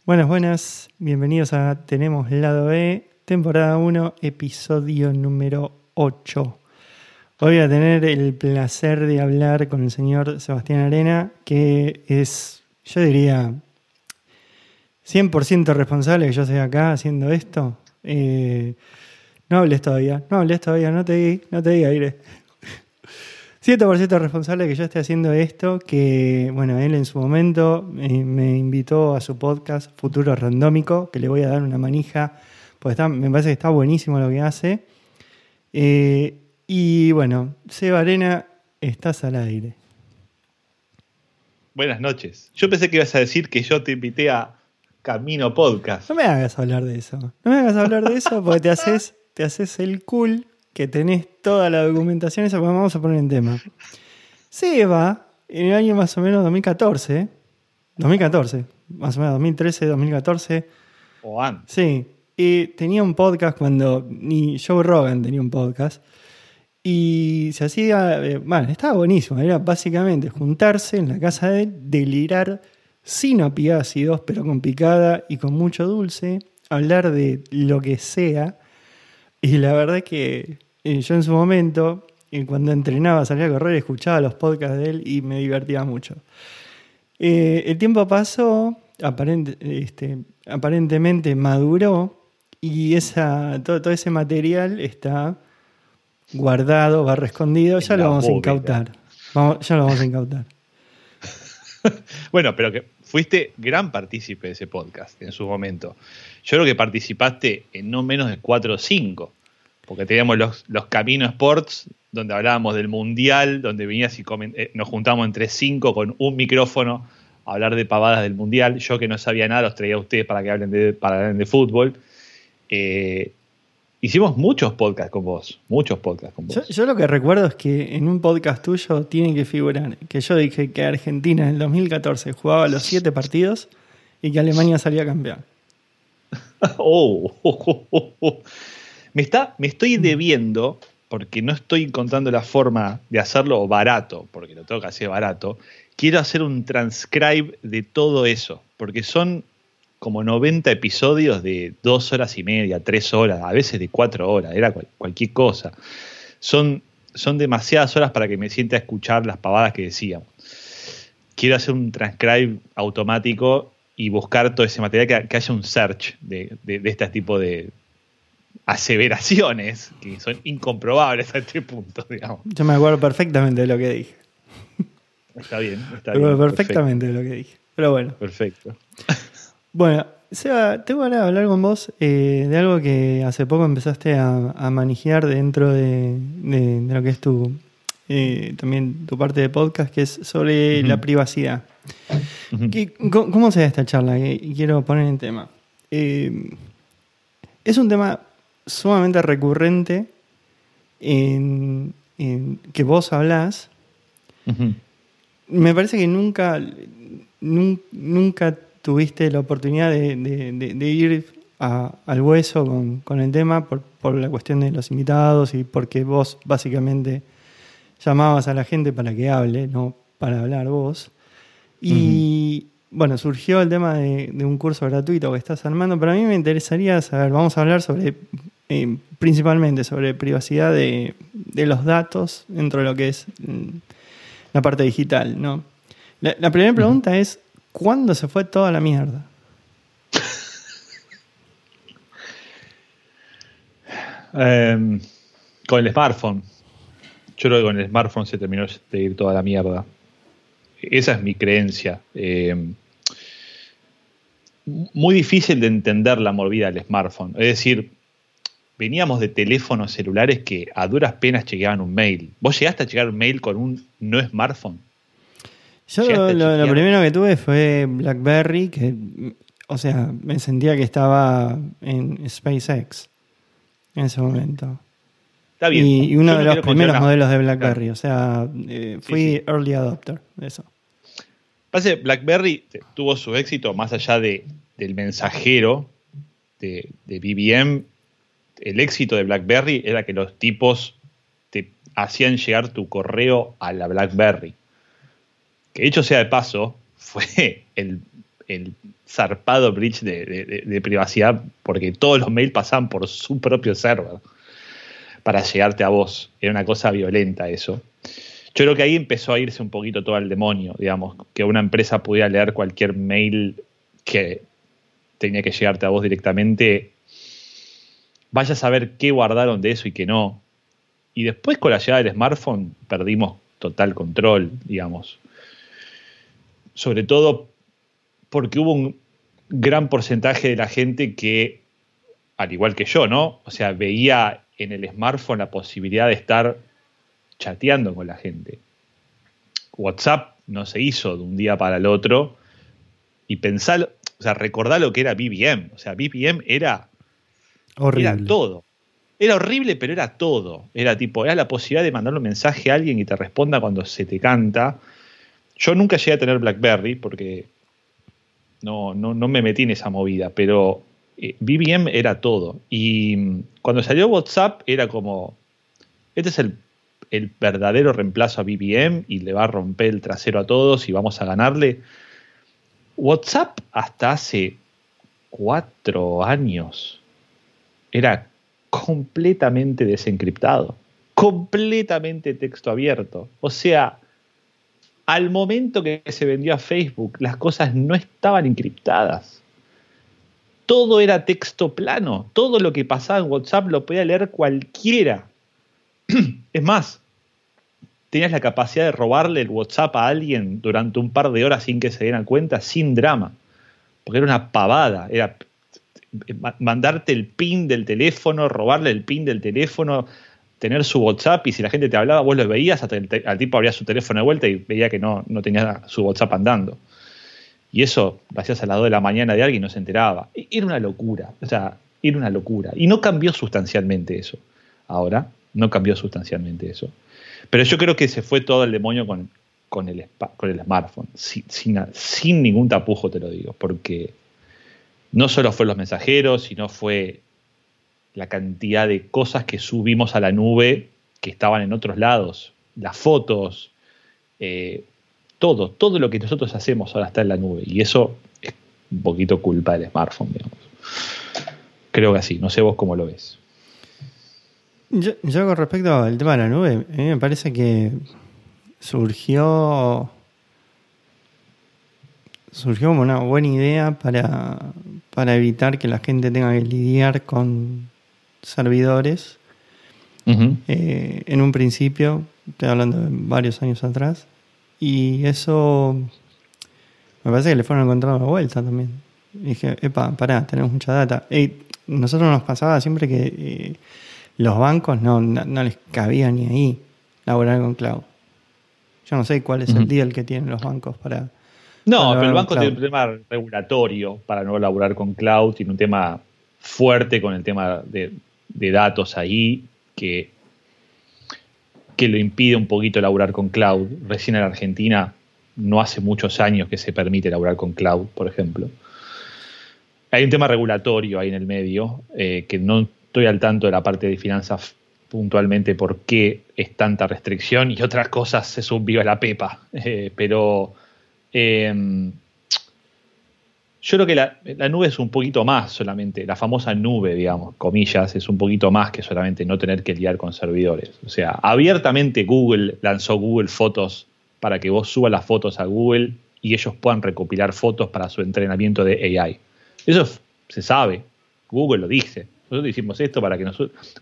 Buenas, buenas. Bienvenidos a Tenemos Lado B, temporada 1, episodio número 8. Hoy voy a tener el placer de hablar con el señor Sebastián Arena, que es, yo diría, 100% responsable que yo esté acá haciendo esto. No hables todavía, no te diga, Aire. 100% responsable que yo esté haciendo esto, que, bueno, él en su momento me invitó a su podcast Futuro Randómico, que le voy a dar una manija, porque me parece que está buenísimo lo que hace. Y bueno, Seba Arena, estás al aire. Buenas noches. Yo pensé que ibas a decir que yo te invité a Camino Podcast. No me hagas hablar de eso porque te haces el cool. Que tenés toda la documentación, eso vamos a poner en tema. Seba, en el año más o menos 2014, más o menos 2013, 2014. O antes. Sí, y tenía un podcast cuando ni Joe Rogan tenía un podcast. Y se hacía, bueno, estaba buenísimo. Era básicamente juntarse en la casa de él, delirar sin apiácidos, pero con picada y con mucho dulce, hablar de lo que sea. Y la verdad es que yo en su momento, cuando entrenaba, salía a correr, escuchaba los podcasts de él y me divertía mucho. El tiempo pasó, aparentemente maduró, y todo ese material está guardado, barra escondido. Ya lo vamos a incautar. Bueno, pero que fuiste gran partícipe de ese podcast en su momento. Yo creo que participaste en no menos de 4 o 5, porque teníamos los Camino Sports, donde hablábamos del Mundial, donde venías y nos juntábamos entre 5 con un micrófono a hablar de pavadas del Mundial. Yo que no sabía nada, los traía a ustedes para que hablen de fútbol. Hicimos muchos podcasts con vos. Yo lo que recuerdo es que en un podcast tuyo tiene que figurar que yo dije que Argentina en el 2014 jugaba los 7 partidos y que Alemania salía campeón. Me estoy debiendo, porque no estoy encontrando la forma de hacerlo barato, porque lo tengo que hacer barato. Quiero hacer un transcribe de todo eso, porque son como 90 episodios de 2 horas y media, 3 horas, a veces de 4 horas, era cualquier cosa. Son demasiadas horas para que me siente a escuchar las pavadas que decíamos. Quiero hacer un transcribe automático y buscar todo ese material, que haya un search de este tipo de aseveraciones que son incomprobables a este punto, digamos. Yo me acuerdo perfectamente de lo que dije. Está bien. Pero bueno. Perfecto. Bueno, Seba, te voy a hablar con vos de algo que hace poco empezaste a manejar dentro de lo que es tu parte de podcast, que es sobre la privacidad. Uh-huh. ¿Cómo se da esta charla? Que quiero poner en tema. Es un tema sumamente recurrente en que vos hablás. Uh-huh. Me parece que nunca tuviste la oportunidad de ir al hueso con el tema por la cuestión de los invitados y porque vos básicamente llamabas a la gente para que hable, no para hablar vos. Y bueno, surgió el tema de un curso gratuito que estás armando, pero a mí me interesaría saber, vamos a hablar sobre principalmente sobre privacidad de los datos dentro de lo que es la parte digital, ¿no? La primera pregunta es, ¿cuándo se fue toda la mierda? Con el smartphone. Yo creo que con el smartphone se terminó de ir toda la mierda. Esa es mi creencia. Muy difícil de entender la mordida del smartphone. Es decir, veníamos de teléfonos celulares que a duras penas chequeaban un mail. ¿Vos llegaste a chequear un mail con un no smartphone? Yo lo primero que tuve fue BlackBerry, que, o sea, me sentía que estaba en SpaceX en ese momento. Está bien. Y uno de los primeros modelos de BlackBerry. Claro. O sea, fui early adopter de eso. Parece que BlackBerry tuvo su éxito más allá del mensajero de BBM. El éxito de BlackBerry era que los tipos te hacían llegar tu correo a la BlackBerry. Que dicho sea de paso, fue el zarpado breach de privacidad, porque todos los mails pasaban por su propio server para llegarte a vos. Era una cosa violenta eso. Yo creo que ahí empezó a irse un poquito todo al demonio, digamos, que una empresa pudiera leer cualquier mail que tenía que llegarte a vos directamente. Vaya a saber qué guardaron de eso y qué no. Y después con la llegada del smartphone perdimos total control, digamos. Sobre todo porque hubo un gran porcentaje de la gente que, al igual que yo, ¿no? O sea, veía en el smartphone la posibilidad de estar chateando con la gente. WhatsApp no se hizo de un día para el otro. Y pensar, o sea, recordar lo que era BBM. O sea, BBM era horrible. Era todo. Era horrible, pero era todo. Era tipo, era la posibilidad de mandar un mensaje a alguien y te responda cuando se te canta. Yo nunca llegué a tener BlackBerry porque no me metí en esa movida, pero BBM era todo. Y cuando salió WhatsApp era como, este es el verdadero reemplazo a BBM y le va a romper el trasero a todos y vamos a ganarle. WhatsApp hasta hace 4 años era completamente desencriptado, completamente texto abierto. O sea, al momento que se vendió a Facebook, las cosas no estaban encriptadas. Todo era texto plano. Todo lo que pasaba en WhatsApp lo podía leer cualquiera. Es más, tenías la capacidad de robarle el WhatsApp a alguien durante un par de horas sin que se dieran cuenta, sin drama. Porque era una pavada. Era mandarte el pin del teléfono, robarle el pin del teléfono, tener su WhatsApp, y si la gente te hablaba, vos lo veías, hasta al tipo abría su teléfono de vuelta y veía que no tenía su WhatsApp andando. Y eso, gracias a las 2 de la mañana de alguien, no se enteraba. Era una locura. O sea, era una locura. Y no cambió sustancialmente eso. Ahora, no cambió sustancialmente eso. Pero yo creo que se fue todo el demonio con el smartphone. Sin ningún tapujo te lo digo. Porque no solo fue los mensajeros, sino fue la cantidad de cosas que subimos a la nube que estaban en otros lados. Las fotos, todo lo que nosotros hacemos ahora está en la nube. Y eso es un poquito culpa del smartphone, digamos. Creo que así. No sé vos cómo lo ves. Yo con respecto al tema de la nube, a mí me parece que surgió como una buena idea para evitar que la gente tenga que lidiar con servidores. Uh-huh. En un principio, estoy hablando de varios años atrás, y eso me parece que le fueron encontrando la vuelta también. Y dije, tenemos mucha data. Nosotros nos pasaba siempre que los bancos no les cabía ni ahí laburar con cloud. Yo no sé cuál es el deal que tienen los bancos para... No, pero el banco tiene un tema regulatorio para no laburar con cloud. Tiene un tema fuerte con el tema de datos ahí que lo impide un poquito laburar con cloud. Recién en Argentina no hace muchos años que se permite laburar con cloud, por ejemplo. Hay un tema regulatorio ahí en el medio que no... Estoy al tanto de la parte de finanzas puntualmente por qué es tanta restricción y otras cosas se subviva la pepa. Pero yo creo que la nube es un poquito más solamente, la famosa nube, digamos, comillas, es un poquito más que solamente no tener que lidiar con servidores. O sea, abiertamente Google lanzó Google Fotos para que vos subas las fotos a Google y ellos puedan recopilar fotos para su entrenamiento de AI. Eso se sabe, Google lo dice. Nosotros hicimos esto para que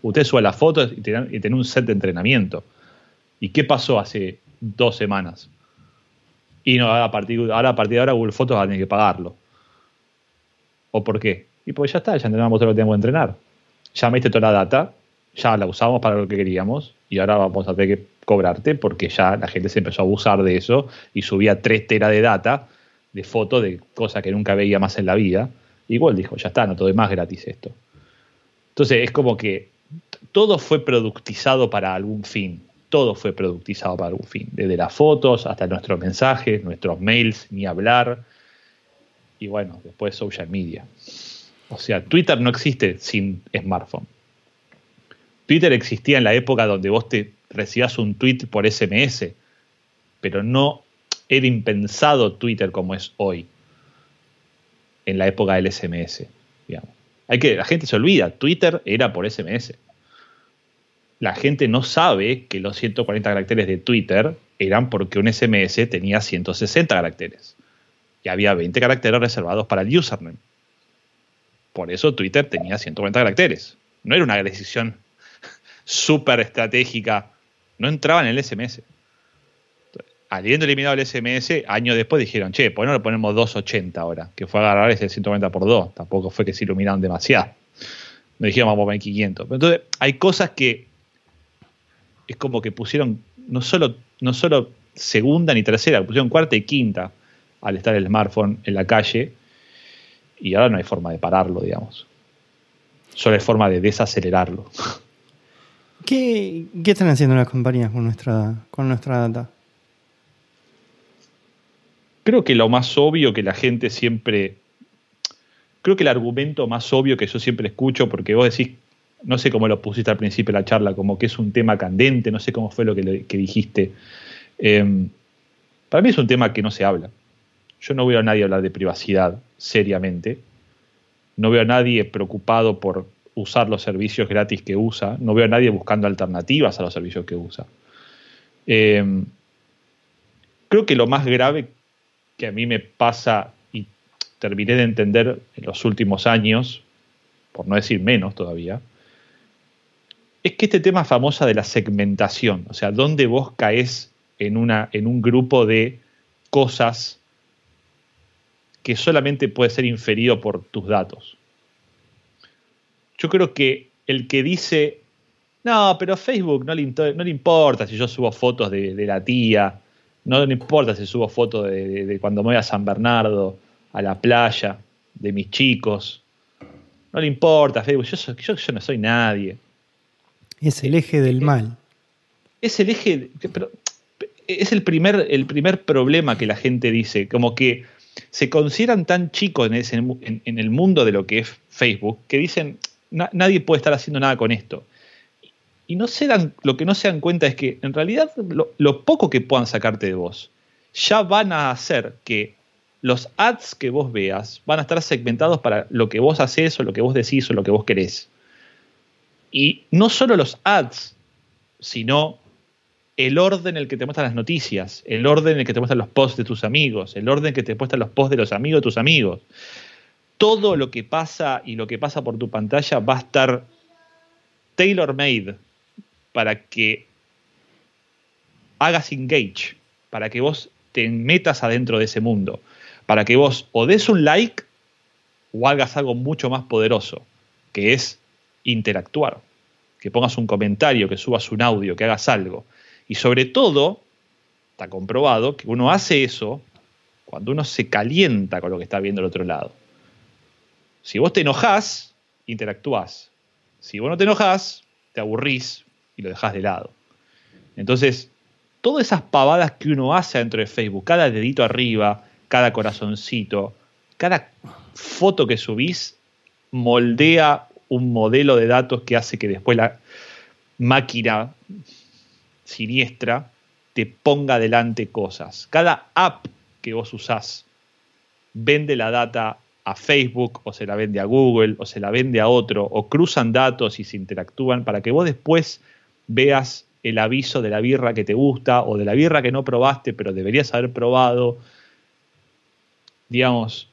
usted suba las fotos y tenga un set de entrenamiento. ¿Y qué pasó hace 2 semanas? Y no, a partir de ahora Google Fotos va a tener que pagarlo. ¿O por qué? Y pues ya está, ya entrenamos todo lo que tenemos que entrenar. Ya metiste toda la data, ya la usamos para lo que queríamos y ahora vamos a tener que cobrarte porque ya la gente se empezó a abusar de eso y subía 3 teras de data, de fotos, de cosas que nunca veía más en la vida. Y Google dijo, ya está, no te doy más gratis esto. Entonces es como que todo fue productizado para algún fin. todo fue productizado para algún fin, desde las fotos hasta nuestros mensajes, nuestros mails, ni hablar, y bueno, después social media. O sea, Twitter no existe sin smartphone. Twitter existía en la época donde vos te recibías un tweet por SMS, pero no era impensado Twitter como es hoy, en la época del SMS, digamos. La gente se olvida, Twitter era por SMS. La gente no sabe que los 140 caracteres de Twitter eran porque un SMS tenía 160 caracteres. Y había 20 caracteres reservados para el username. Por eso Twitter tenía 140 caracteres. No era una decisión súper estratégica. No entraba en el SMS. Habiendo eliminado el SMS, años después dijeron, che, ¿por qué no le ponemos 280 ahora? Que fue agarrar ese 190 por 2. Tampoco fue que se iluminaron demasiado. No dijeron, vamos a poner 500. Pero entonces, hay cosas que es como que pusieron no solo segunda ni tercera, pusieron cuarta y quinta al estar el smartphone en la calle, y ahora no hay forma de pararlo, digamos. Solo hay forma de desacelerarlo. ¿Qué están haciendo las compañías con nuestra data? Creo que lo más obvio que la gente siempre... Creo que el argumento más obvio que yo siempre escucho, porque vos decís, no sé cómo lo pusiste al principio de la charla, como que es un tema candente, no sé cómo fue lo que dijiste. Para mí es un tema que no se habla. Yo no veo a nadie hablar de privacidad seriamente. No veo a nadie preocupado por usar los servicios gratis que usa. No veo a nadie buscando alternativas a los servicios que usa. Creo que lo más grave que a mí me pasa y terminé de entender en los últimos años, por no decir menos todavía, es que este tema famosa de la segmentación, o sea, dónde vos caes en un grupo de cosas que solamente puede ser inferido por tus datos. Yo creo que el que dice, no, pero Facebook no le importa si yo subo fotos de la tía, no le importa si subo fotos de cuando me voy a San Bernardo, a la playa, de mis chicos, no le importa Facebook, yo no soy nadie. Es el eje del mal. Es el eje, pero es el primer problema que la gente dice, como que se consideran tan chicos en el mundo de lo que es Facebook, que dicen, nadie puede estar haciendo nada con esto. Y lo que no se dan cuenta es que en realidad lo poco que puedan sacarte de vos, ya van a hacer que los ads que vos veas van a estar segmentados para lo que vos haces o lo que vos decís o lo que vos querés. Y no solo los ads, sino el orden en el que te muestran las noticias, el orden en el que te muestran los posts de tus amigos, el orden en el que te muestran los posts de los amigos de tus amigos. Todo lo que pasa y lo que pasa por tu pantalla va a estar tailor-made para que hagas engage, para que vos te metas adentro de ese mundo, para que vos o des un like o hagas algo mucho más poderoso, que es interactuar, que pongas un comentario, que subas un audio, que hagas algo. Y sobre todo, está comprobado que uno hace eso cuando uno se calienta con lo que está viendo al otro lado. Si vos te enojás, interactuás. Si vos no te enojás, te aburrís y lo dejás de lado. Entonces, todas esas pavadas que uno hace dentro de Facebook, cada dedito arriba, cada corazoncito, cada foto que subís, moldea un modelo de datos que hace que después la máquina siniestra te ponga delante cosas. Cada app que vos usás vende la data a Facebook, o se la vende a Google, o se la vende a otro, o cruzan datos y se interactúan para que vos después veas el aviso de la birra que te gusta o de la birra que no probaste pero deberías haber probado. Digamos,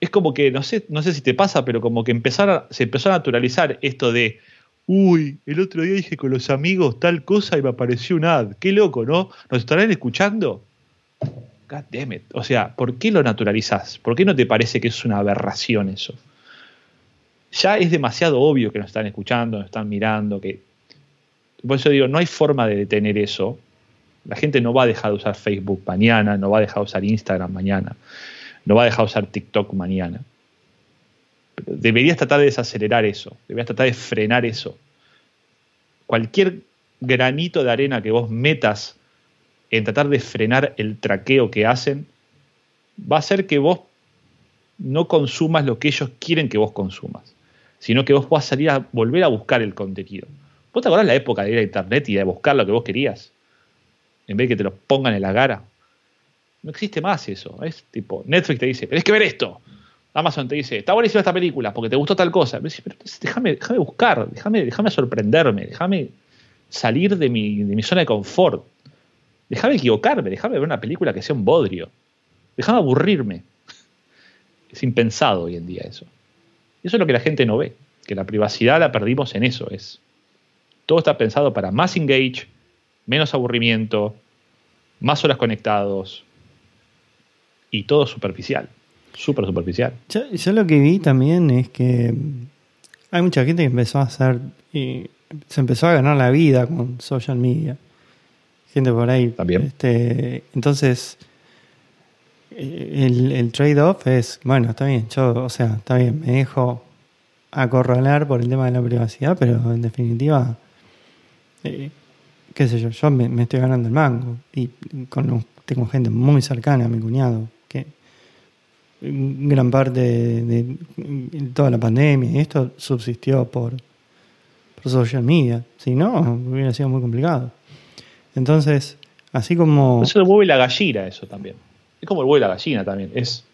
es como que, no sé si te pasa, pero como que se empezó a naturalizar esto de, uy, el otro día dije con los amigos tal cosa y me apareció un ad. Qué loco, ¿no? ¿Nos estarán escuchando? God damn it. O sea, ¿por qué lo naturalizás? ¿Por qué no te parece que es una aberración eso? Ya es demasiado obvio que nos están escuchando, nos están mirando. Por eso digo, no hay forma de detener eso. La gente no va a dejar de usar Facebook mañana, no va a dejar de usar Instagram mañana, no va a dejar de usar TikTok mañana. Pero deberías tratar de desacelerar eso, deberías tratar de frenar eso. Cualquier granito de arena que vos metas en tratar de frenar el traqueo que hacen, va a hacer que vos no consumas lo que ellos quieren que vos consumas, sino que vos vas a salir a volver a buscar el contenido. ¿Vos te acordás la época de ir a internet y de buscar lo que vos querías? En vez de que te lo pongan en la cara. No existe más eso. Es tipo, Netflix te dice, tenés que ver esto. Amazon te dice, está buenísima esta película porque te gustó tal cosa. Pero entonces, déjame buscar, déjame sorprenderme, déjame salir de mi zona de confort. Déjame equivocarme, déjame ver una película que sea un bodrio. Déjame aburrirme. Es impensado hoy en día eso. Eso es lo que la gente no ve, que la privacidad la perdimos en eso. Todo está pensado para más engage, menos aburrimiento, más horas conectados y todo superficial, súper superficial. Yo lo que vi también es que hay mucha gente que empezó a hacer y se empezó a ganar la vida con social media. Gente por ahí. También. Entonces, el trade-off es, bueno, está bien, está bien, me dejo acorralar por el tema de la privacidad, pero en definitiva, qué sé yo, yo me estoy ganando el mango y tengo gente muy cercana a mi cuñado que gran parte de toda la pandemia y esto subsistió por social media. Si no, hubiera sido muy complicado. Entonces, así como... Eso lo mueve la gallina, eso también. Es como el huevo y la gallina también. Es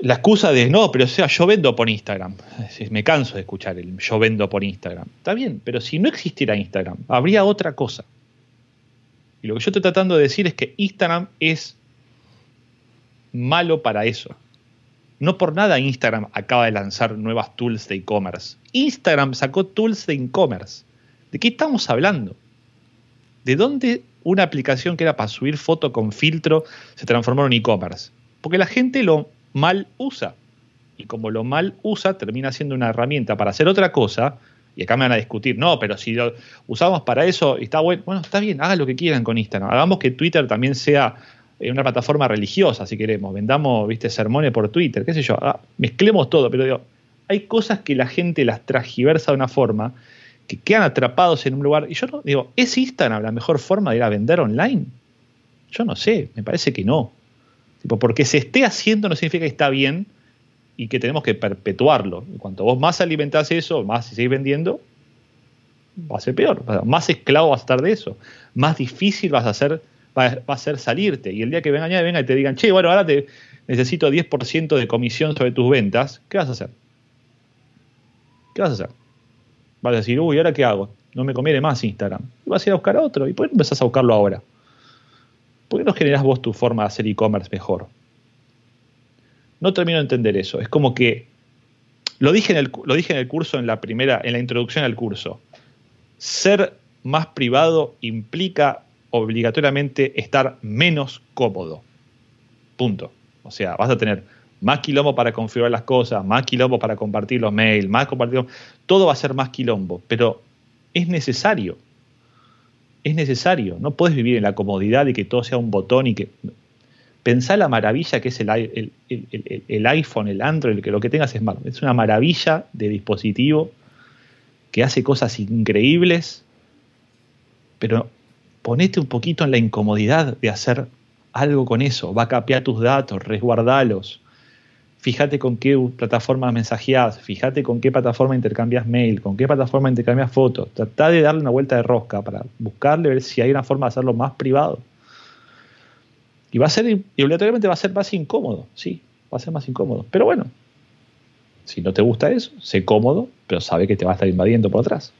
la excusa de, no, pero yo vendo por Instagram. Me canso de escuchar el yo vendo por Instagram. Está bien, pero si no existiera Instagram, habría otra cosa. Y lo que yo estoy tratando de decir es que Instagram es malo para eso. No por nada Instagram acaba de lanzar nuevas tools de e-commerce. Instagram sacó tools de e-commerce. ¿De qué estamos hablando? ¿De dónde una aplicación que era para subir foto con filtro se transformó en e-commerce? Porque la gente lo mal usa. Y como lo mal usa, termina siendo una herramienta para hacer otra cosa. Y acá me van a discutir, no, pero si lo usamos para eso, está bueno. Bueno, está bien, hagan lo que quieran con Instagram. Hagamos que Twitter también sea una plataforma religiosa, si queremos. Vendamos, sermones por Twitter, qué sé yo. Mezclemos todo, pero digo, hay cosas que la gente las transgiversa de una forma que quedan atrapados en un lugar. Y yo no digo, ¿es Instagram la mejor forma de ir a vender online? Yo no sé, me parece que no. Tipo, porque se esté haciendo no significa que está bien y que tenemos que perpetuarlo. Y cuanto vos más alimentás eso, más si seguís vendiendo, va a ser peor. Más esclavo vas a estar de eso. Más difícil va a ser salirte. Y el día que venga y te digan, che, bueno, ahora te necesito 10% de comisión sobre tus ventas, ¿qué vas a hacer? ¿Qué vas a hacer? Vas a decir, uy, ¿ahora qué hago? No me conviene más Instagram. Y vas a ir a buscar a otro. ¿Y por qué no empezás a buscarlo ahora? ¿Por qué no generás vos tu forma de hacer e-commerce mejor? No termino de entender eso. Es como que... Lo dije en el curso, en la introducción al curso. Ser más privado implica obligatoriamente estar menos cómodo. Punto. O sea, vas a tener más quilombo para configurar las cosas, más quilombo para compartir los mails, todo va a ser más quilombo, pero es necesario. Es necesario. No puedes vivir en la comodidad de que todo sea un botón y que... Pensá la maravilla que es el iPhone, el Android, que lo que tengas es smart. Es una maravilla de dispositivo que hace cosas increíbles, pero ponete un poquito en la incomodidad de hacer algo con eso. Backupeá tus datos, resguardalos. Fíjate con qué plataforma mensajeás, fíjate con qué plataforma intercambias mail, con qué plataforma intercambias fotos. Tratá de darle una vuelta de rosca para buscarle, ver si hay una forma de hacerlo más privado. Y obligatoriamente va a ser más incómodo, sí, va a ser más incómodo. Pero bueno, si no te gusta eso, sé cómodo, pero sabe que te va a estar invadiendo por atrás.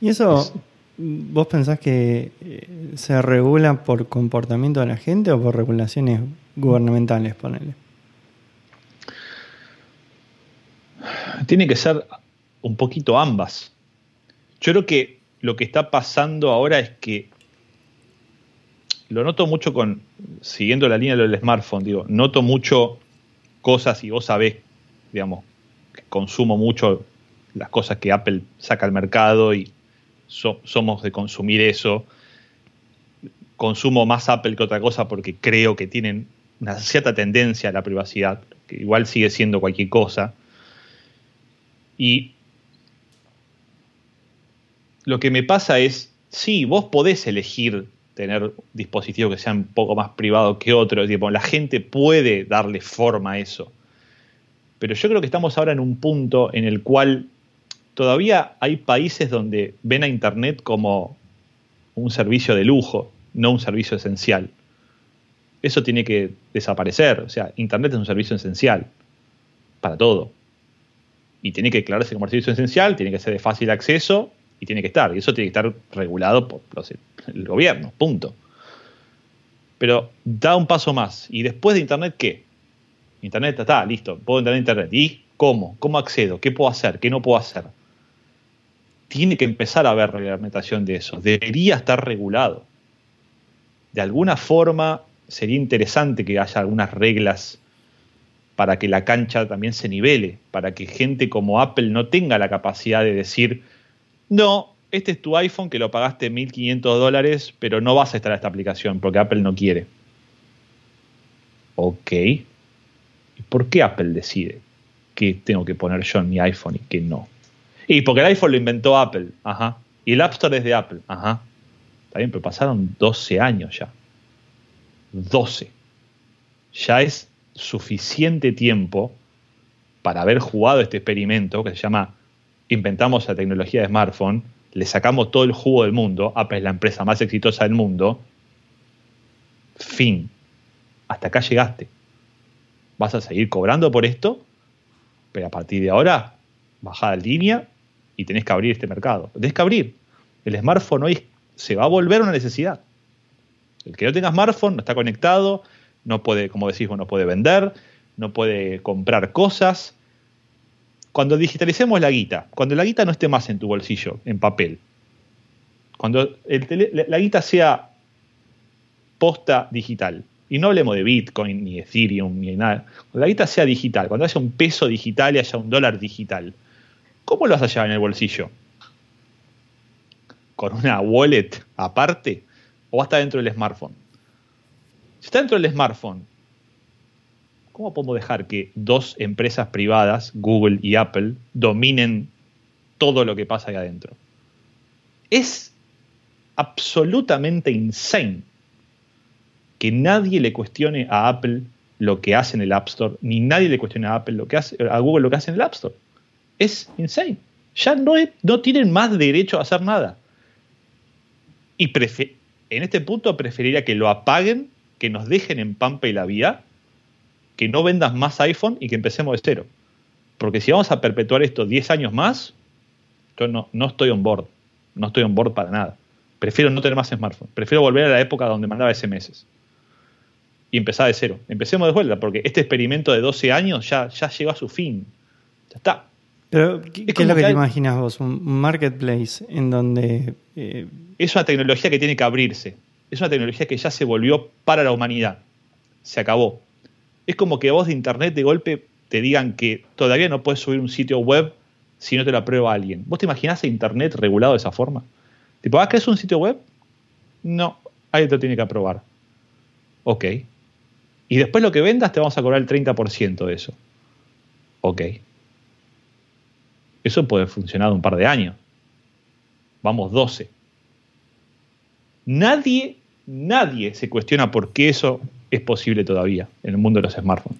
Y eso, ¿vos pensás que se regula por comportamiento de la gente o por regulaciones gubernamentales, ponele? Tiene que ser un poquito ambas. Yo creo que lo que está pasando ahora es que lo noto mucho siguiendo la línea del smartphone, noto mucho cosas y vos sabés, que consumo mucho las cosas que Apple saca al mercado y somos de consumir eso. Consumo más Apple que otra cosa porque creo que tienen una cierta tendencia a la privacidad, que igual sigue siendo cualquier cosa. Y lo que me pasa es, sí, vos podés elegir tener dispositivos que sean un poco más privados que otros, tipo, la gente puede darle forma a eso. Pero yo creo que estamos ahora en un punto en el cual todavía hay países donde ven a Internet como un servicio de lujo, no un servicio esencial. Eso tiene que desaparecer. O sea, Internet es un servicio esencial para todo. Y tiene que declararse como servicio esencial, tiene que ser de fácil acceso y tiene que estar. Y eso tiene que estar regulado por el gobierno, punto. Pero da un paso más. ¿Y después de Internet qué? Internet está, listo, puedo entrar a Internet. ¿Y cómo? ¿Cómo accedo? ¿Qué puedo hacer? ¿Qué no puedo hacer? Tiene que empezar a haber reglamentación de eso. Debería estar regulado. De alguna forma sería interesante que haya algunas reglas para que la cancha también se nivele, para que gente como Apple no tenga la capacidad de decir, no, este es tu iPhone que lo pagaste $1,500, pero no vas a instalar esta aplicación porque Apple no quiere. Ok. ¿Y por qué Apple decide que tengo que poner yo en mi iPhone y que no? Y porque el iPhone lo inventó Apple. Ajá. Y el App Store es de Apple. Ajá. Está bien, pero pasaron 12 años ya. 12. Ya es suficiente tiempo para haber jugado este experimento que se llama inventamos la tecnología de smartphone, le sacamos todo el jugo del mundo, Apple es la empresa más exitosa del mundo, fin. Hasta acá llegaste. Vas a seguir cobrando por esto, pero a partir de ahora bajada línea y tenés que abrir este mercado. Tenés que abrir. El smartphone hoy se va a volver una necesidad. El que no tenga smartphone no está conectado, no puede, como decís, no puede vender, no puede comprar cosas. Cuando digitalicemos la guita, cuando la guita no esté más en tu bolsillo, en papel, cuando la guita sea posta digital, y no hablemos de Bitcoin, ni Ethereum, ni nada, cuando la guita sea digital, cuando haya un peso digital y haya un dólar digital, ¿cómo lo vas a llevar en el bolsillo? ¿Con una wallet aparte? ¿O hasta dentro del smartphone? Si está dentro del smartphone, ¿cómo podemos dejar que dos empresas privadas, Google y Apple, dominen todo lo que pasa ahí adentro? Es absolutamente insane que nadie le cuestione a Apple lo que hace en el App Store, ni nadie le cuestione a Apple lo que hace, a Google lo que hace en el App Store. Es insane. Ya no tienen más derecho a hacer nada. Y en este punto preferiría que lo apaguen, que nos dejen en pampa y la vía, que no vendas más iPhone y que empecemos de cero. Porque si vamos a perpetuar esto 10 años más, yo no estoy on board. No estoy on board para nada. Prefiero no tener más smartphone. Prefiero volver a la época donde mandaba SMS. Y empezar de cero. Empecemos de vuelta, porque este experimento de 12 años ya llegó a su fin. Ya está. Pero, ¿qué es lo que te imaginas vos? Un marketplace en donde... Es una tecnología que tiene que abrirse. Es una tecnología que ya se volvió para la humanidad. Se acabó. Es como que vos de internet de golpe te digan que todavía no puedes subir un sitio web si no te lo aprueba alguien. ¿Vos te imaginás a internet regulado de esa forma? Tipo, ¿ah, crees un sitio web? No, alguien te lo tiene que aprobar. Ok. Y después lo que vendas te vamos a cobrar el 30% de eso. Ok. Eso puede funcionar un par de años. Vamos, 12. Nadie se cuestiona por qué eso es posible todavía en el mundo de los smartphones.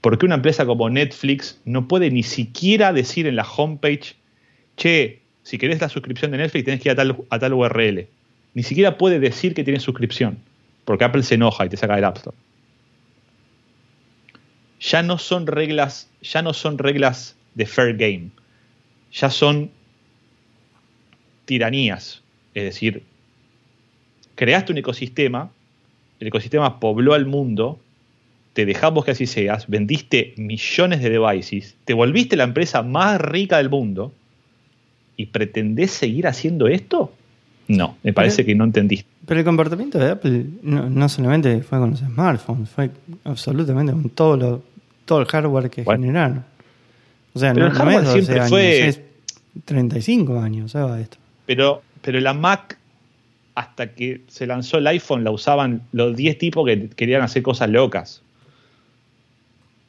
¿Por qué una empresa como Netflix no puede ni siquiera decir en la homepage, che, si querés la suscripción de Netflix tenés que ir a tal URL? Ni siquiera puede decir que tiene suscripción, porque Apple se enoja y te saca del App Store. Ya no son reglas de fair game, ya son tiranías, es decir, creaste un ecosistema, el ecosistema pobló al mundo, te dejamos que así seas, vendiste millones de devices, te volviste la empresa más rica del mundo y ¿pretendés seguir haciendo esto? No, me parece que no entendiste. Pero el comportamiento de Apple no solamente fue con los smartphones, fue absolutamente con todo el hardware que generaron. O sea, pero el hardware no siempre años, fue... Es 35 años, ¿sabes esto? Pero la Mac... Hasta que se lanzó el iPhone la usaban los 10 tipos que querían hacer cosas locas.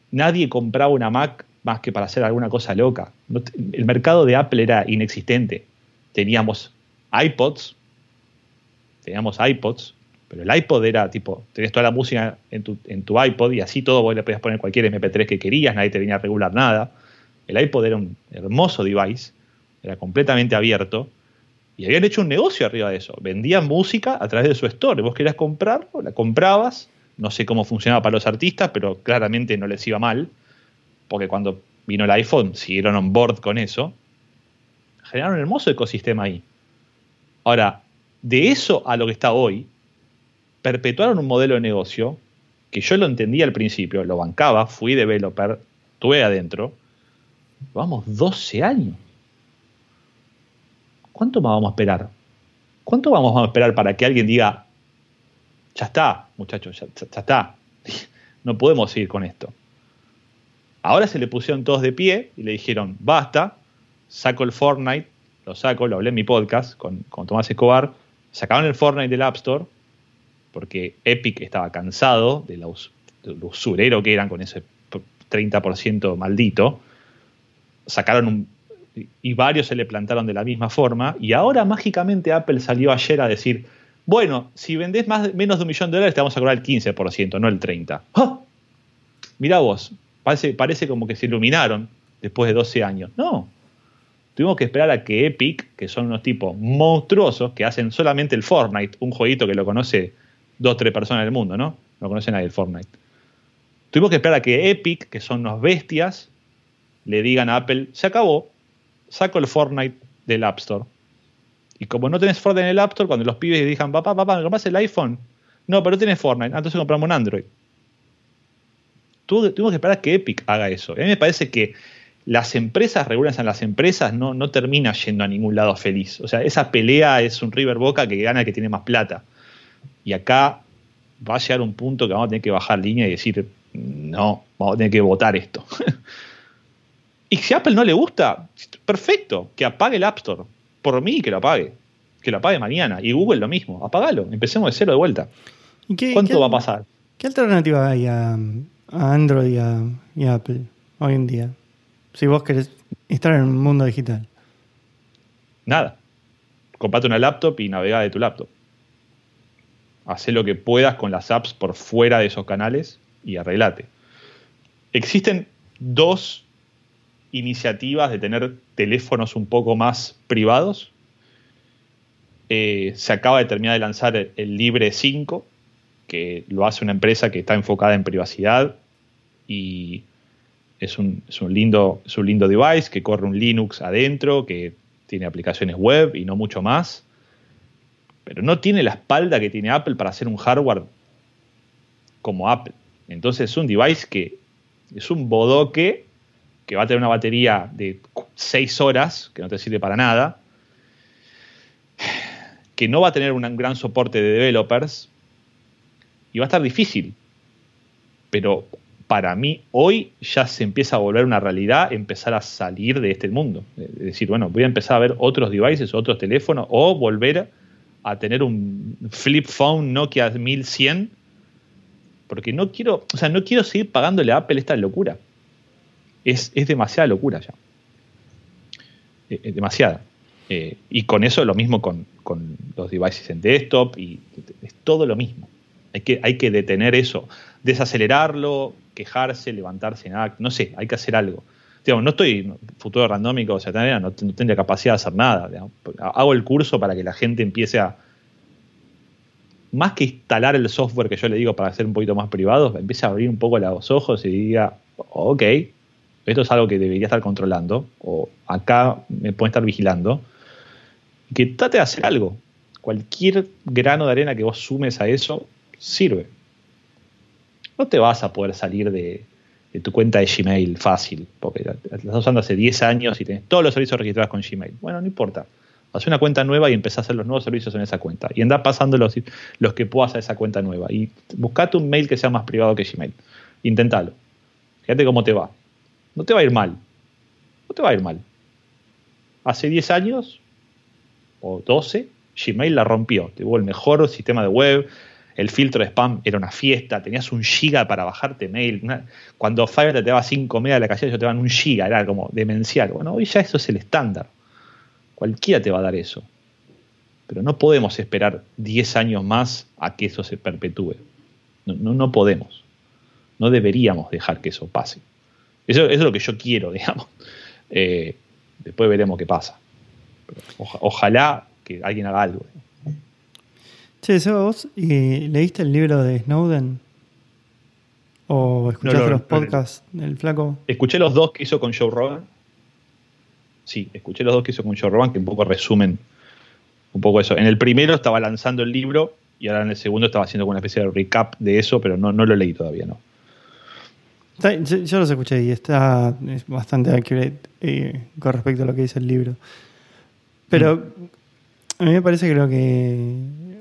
Nadie compraba una Mac más que para hacer alguna cosa loca. El mercado de Apple era inexistente. teníamos iPods, pero el iPod era tipo, tenías toda la música en tu iPod y así todo vos le podías poner cualquier MP3 que querías, nadie te venía a regular nada. El iPod era un hermoso device, era completamente abierto y habían hecho un negocio arriba de eso. Vendían música a través de su store, vos querías comprarlo, la comprabas, no sé cómo funcionaba para los artistas, pero claramente no les iba mal, porque cuando vino el iPhone siguieron on board con eso, generaron un hermoso ecosistema ahí. Ahora, de eso a lo que está hoy, perpetuaron un modelo de negocio que yo lo entendía al principio, lo bancaba, fui developer, estuve adentro. Vamos, 12 años. ¿Cuánto más vamos a esperar? ¿Cuánto vamos a esperar para que alguien diga, ya está, muchachos, ya está? No podemos seguir con esto. Ahora se le pusieron todos de pie y le dijeron, basta, saco el Fortnite, lo hablé en mi podcast con Tomás Escobar, sacaron el Fortnite del App Store, porque Epic estaba cansado del usurero que eran con ese 30% maldito. Sacaron y varios se le plantaron de la misma forma. Y ahora mágicamente Apple salió ayer a decir, bueno, si vendés menos de $1 millón te vamos a cobrar el 15%, no el 30%. ¡Oh! Mirá vos, parece como que se iluminaron después de 12 años. No, tuvimos que esperar a que Epic, que son unos tipos monstruosos que hacen solamente el Fortnite, un jueguito que lo conoce 2 o 3 personas del mundo, ¿no? No conocen nadie el Fortnite. Tuvimos que esperar a que Epic, que son unos bestias, le digan a Apple, se acabó, saco el Fortnite del App Store. Y como no tenés Fortnite en el App Store, cuando los pibes digan, papá, ¿me compras el iPhone? No, pero no tenés Fortnite, entonces compramos un Android. Tuvimos que esperar a que Epic haga eso. Y a mí me parece que las empresas, regulan las empresas, no termina yendo a ningún lado feliz. O sea, esa pelea es un River Boca que gana el que tiene más plata. Y acá va a llegar un punto que vamos a tener que bajar línea y decir, no, vamos a tener que votar esto. Y si a Apple no le gusta, perfecto, que apague el App Store. Por mí que lo apague mañana. Y Google lo mismo, apágalo, empecemos de cero de vuelta. ¿Cuánto va a pasar? ¿Qué alternativa hay a Android y a Apple hoy en día? Si vos querés estar en un mundo digital. Nada. Comprate una laptop y navega de tu laptop. Hacé lo que puedas con las apps por fuera de esos canales y arreglate. Existen 2 iniciativas de tener teléfonos un poco más privados. Se acaba de terminar de lanzar el Librem 5, que lo hace una empresa que está enfocada en privacidad y es un lindo device que corre un Linux adentro, que tiene aplicaciones web y no mucho más. Pero no tiene la espalda que tiene Apple para hacer un hardware como Apple. Entonces es un device que es un bodoque que va a tener una batería de 6 horas, que no te sirve para nada, que no va a tener un gran soporte de developers y va a estar difícil. Pero para mí hoy ya se empieza a volver una realidad empezar a salir de este mundo. Es decir, bueno, voy a empezar a ver otros devices, otros teléfonos, o volver a tener un flip phone Nokia 1100, porque no quiero seguir pagándole a Apple esta locura. Es demasiada locura ya. Es demasiada. Y con eso lo mismo con los devices en desktop, y es todo lo mismo. Hay que detener eso, desacelerarlo, quejarse, levantarse en acto, no sé, hay que hacer algo. Digamos, no estoy futuro randómico, o sea, no tendría capacidad de hacer nada. Digamos. Hago el curso para que la gente empiece a, más que instalar el software que yo le digo para ser un poquito más privados, empiece a abrir un poco los ojos y diga, ok, esto es algo que debería estar controlando, o acá me pueden estar vigilando. Que trate de hacer algo. Cualquier grano de arena que vos sumes a eso sirve. No te vas a poder salir de tu cuenta de Gmail fácil, porque la estás usando hace 10 años y tenés todos los servicios registrados con Gmail. Bueno, no importa. Haz una cuenta nueva y empezás a hacer los nuevos servicios en esa cuenta. Y andá pasando los que puedas a esa cuenta nueva. Y buscate un mail que sea más privado que Gmail. Inténtalo. Fíjate cómo te va. No te va a ir mal. No te va a ir mal. Hace 10 años, o 12, Gmail la rompió. Tuvo el mejor sistema de web. El filtro de spam era una fiesta, tenías 1 giga para bajarte mail. Cuando Fiverr te daba 5 megas de la calle, ellos te daban 1 giga, era como demencial. Bueno, hoy ya eso es el estándar. Cualquiera te va a dar eso. Pero no podemos esperar 10 años más a que eso se perpetúe. No podemos. No deberíamos dejar que eso pase. Eso es lo que yo quiero, digamos. Después veremos qué pasa. Pero ojalá que alguien haga algo. Che, Seba, ¿vos leíste el libro de Snowden? ¿O escuchaste los podcasts del flaco? Escuché los dos que hizo con Joe Rogan. Sí, escuché los dos que hizo con Joe Rogan, que un poco resumen un poco eso. En el primero estaba lanzando el libro y ahora en el segundo estaba haciendo una especie de recap de eso, pero no lo leí todavía, ¿no? Yo los escuché y es bastante accurate con respecto a lo que dice el libro. Pero a mí me parece que lo que...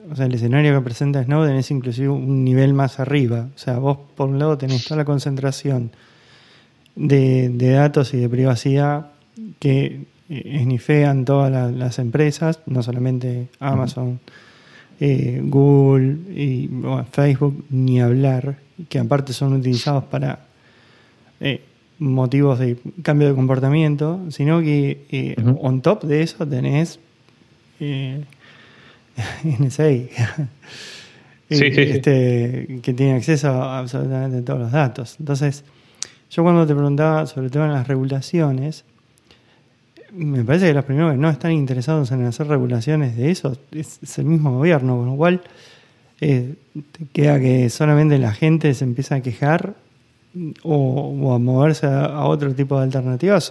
O sea, el escenario que presenta Snowden es inclusive un nivel más arriba. O sea, vos por un lado tenés toda la concentración de datos y de privacidad que snifean todas las empresas, no solamente Amazon, Google y Facebook, ni hablar, que aparte son utilizados para motivos de cambio de comportamiento, sino que on top de eso tenés NSA que tiene acceso a absolutamente todos los datos. Entonces, yo cuando te preguntaba sobre el tema de las regulaciones, me parece que los primeros que no están interesados en hacer regulaciones de eso es el mismo gobierno, con lo cual te queda que solamente la gente se empieza a quejar o a moverse a otro tipo de alternativas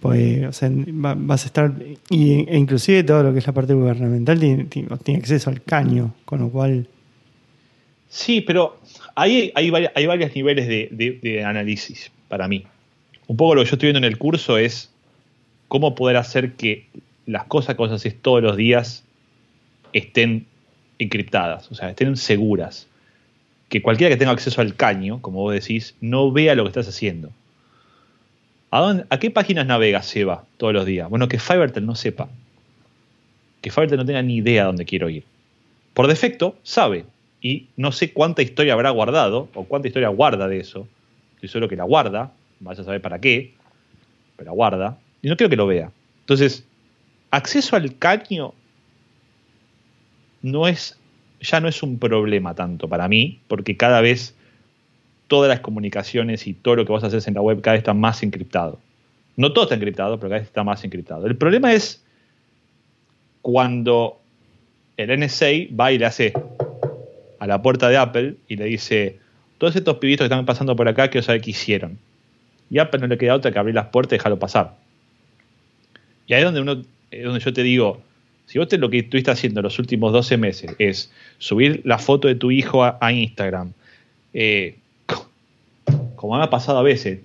pues, o sea, vas a estar e inclusive todo lo que es la parte gubernamental tiene acceso al caño, con lo cual sí, pero hay varios niveles de análisis para mí. Un poco lo que yo estoy viendo en el curso es cómo poder hacer que las cosas que vos haces todos los días estén encriptadas, o sea, estén seguras. Que cualquiera que tenga acceso al caño, como vos decís, no vea lo que estás haciendo. ¿A qué páginas navegas, Seba, todos los días? Bueno, que Fivertel no sepa. Que Fivertel no tenga ni idea dónde quiero ir. Por defecto, sabe. Y no sé cuánta historia habrá guardado, o cuánta historia guarda de eso. Yo solo que la guarda, vaya a saber para qué, pero la guarda. Y no quiero que lo vea. Entonces, acceso al caño ya no es un problema tanto para mí, porque cada vez todas las comunicaciones y todo lo que vos haces en la web cada vez está más encriptado. No todo está encriptado, pero cada vez está más encriptado. El problema es cuando el NSA va y le hace a la puerta de Apple y le dice, todos estos pibitos que están pasando por acá, quiero saber qué hicieron. Y a Apple no le queda otra que abrir las puertas y dejarlo pasar. Y ahí es donde yo te digo, si vos lo que estuviste haciendo los últimos 12 meses es subir la foto de tu hijo a Instagram, como me ha pasado a veces,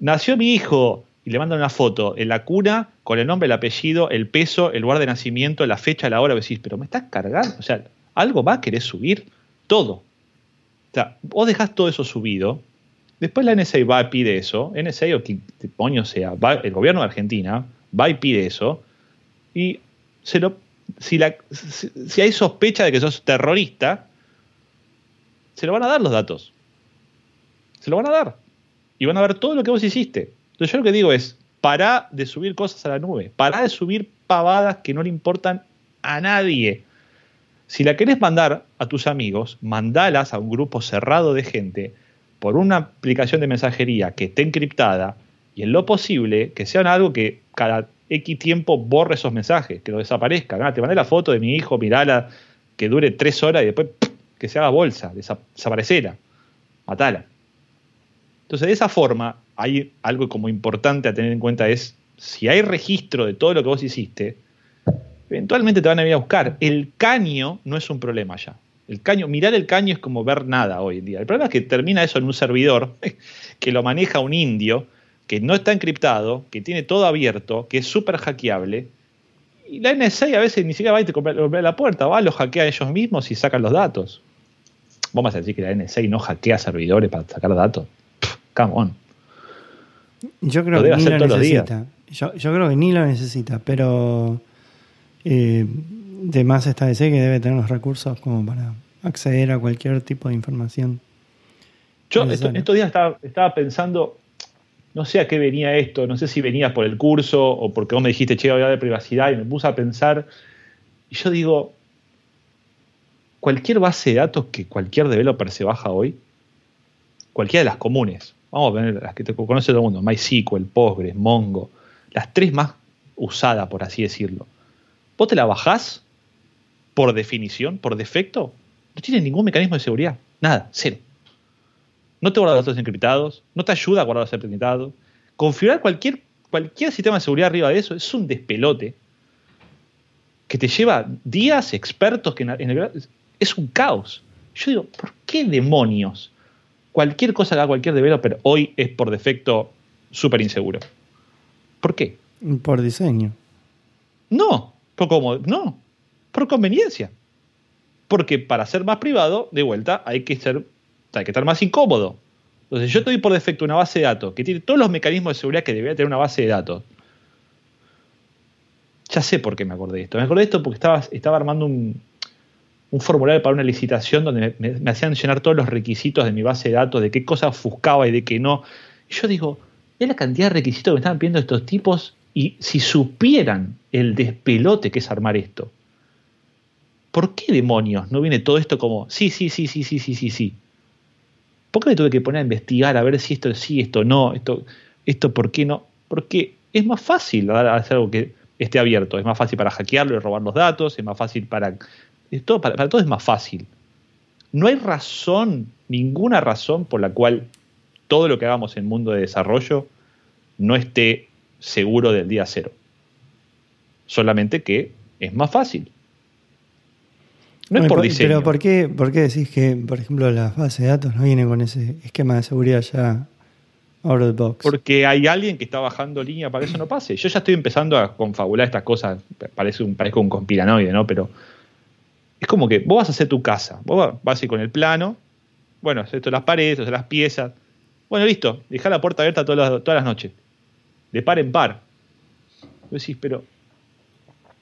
nació mi hijo y le mandan una foto en la cuna con el nombre, el apellido, el peso, el lugar de nacimiento, la fecha, la hora, decís, pero me estás cargando, o sea, algo va a querer subir todo. O sea, vos dejás todo eso subido. Después la NSA va y pide eso, NSA o quien coño sea, el gobierno de Argentina va y pide eso, y si hay sospecha de que sos terrorista, se lo van a dar los datos. Se lo van a dar. Y van a ver todo lo que vos hiciste. Entonces yo lo que digo es, pará de subir cosas a la nube, pará de subir pavadas que no le importan a nadie. Si la querés mandar a tus amigos, mandalas a un grupo cerrado de gente, por una aplicación de mensajería que esté encriptada y en lo posible que sean algo que cada X tiempo borre esos mensajes, que lo desaparezcan. Ah, te mandé la foto de mi hijo, mirala, que dure 3 horas y después que se haga bolsa, desaparecela, matala. Entonces de esa forma hay algo como importante a tener en cuenta es, si hay registro de todo lo que vos hiciste, eventualmente te van a venir a buscar. El caño no es un problema ya. El caño, mirar el caño es como ver nada hoy en día. El problema es que termina eso en un servidor que lo maneja un indio, que no está encriptado, que tiene todo abierto, que es súper hackeable. Y la NSA a veces ni siquiera va y te golpea la puerta, va, lo hackea ellos mismos y sacan los datos. ¿Vos vas a decir que la NSA no hackea servidores para sacar datos? Pff, come on. Yo creo que ni lo necesita. Yo creo que ni lo necesita, pero... de más está decir que debe tener los recursos como para acceder a cualquier tipo de información. Yo estos días estaba pensando, no sé a qué venía esto, no sé si venía por el curso o porque vos me dijiste, che, voy a hablar de privacidad, y me puse a pensar, y yo digo, cualquier base de datos que cualquier developer se baja hoy, cualquiera de las comunes, vamos a ver las que te conoce todo el mundo, MySQL, Postgres, Mongo, las tres más usadas, por así decirlo, vos te la bajás por definición, por defecto, no tiene ningún mecanismo de seguridad, nada, cero. No te guarda datos encriptados, no te ayuda a guardar datos encriptados. Configurar cualquier sistema de seguridad arriba de eso es un despelote que te lleva días, expertos, que es un caos. Yo digo, ¿por qué demonios cualquier cosa que haga cualquier developer hoy es por defecto súper inseguro? ¿Por qué? Por diseño. No, por cómodo, no, por conveniencia. Porque para ser más privado, de vuelta, hay que estar más incómodo. Entonces, yo te doy por defecto una base de datos que tiene todos los mecanismos de seguridad que debería tener una base de datos. Ya sé por qué me acordé de esto. Me acordé de esto porque estaba armando un formulario para una licitación donde me hacían llenar todos los requisitos de mi base de datos, de qué cosas ofuscaba y de qué no. Y yo digo, es la cantidad de requisitos que me estaban pidiendo estos tipos, y si supieran el despelote que es armar esto. ¿Por qué demonios no viene todo esto como sí? ¿Por qué me tuve que poner a investigar a ver si esto sí, esto no, esto por qué no? Porque es más fácil hacer algo que esté abierto, es más fácil para hackearlo y robar los datos, es más fácil para todo es más fácil. No hay razón, ninguna razón por la cual todo lo que hagamos en el mundo de desarrollo no esté seguro del día cero. Solamente que es más fácil. No es por diseño. Pero ¿por qué decís que, por ejemplo, las bases de datos no vienen con ese esquema de seguridad ya out of the box? Porque hay alguien que está bajando línea para que eso no pase. Yo ya estoy empezando a confabular estas cosas. Parezco un conspiranoide, ¿no? Pero es como que vos vas a hacer tu casa. Vos vas a ir con el plano. Bueno, haces todas las paredes, haces las piezas. Bueno, listo. Dejá la puerta abierta todas las noches. De par en par. Vos decís, pero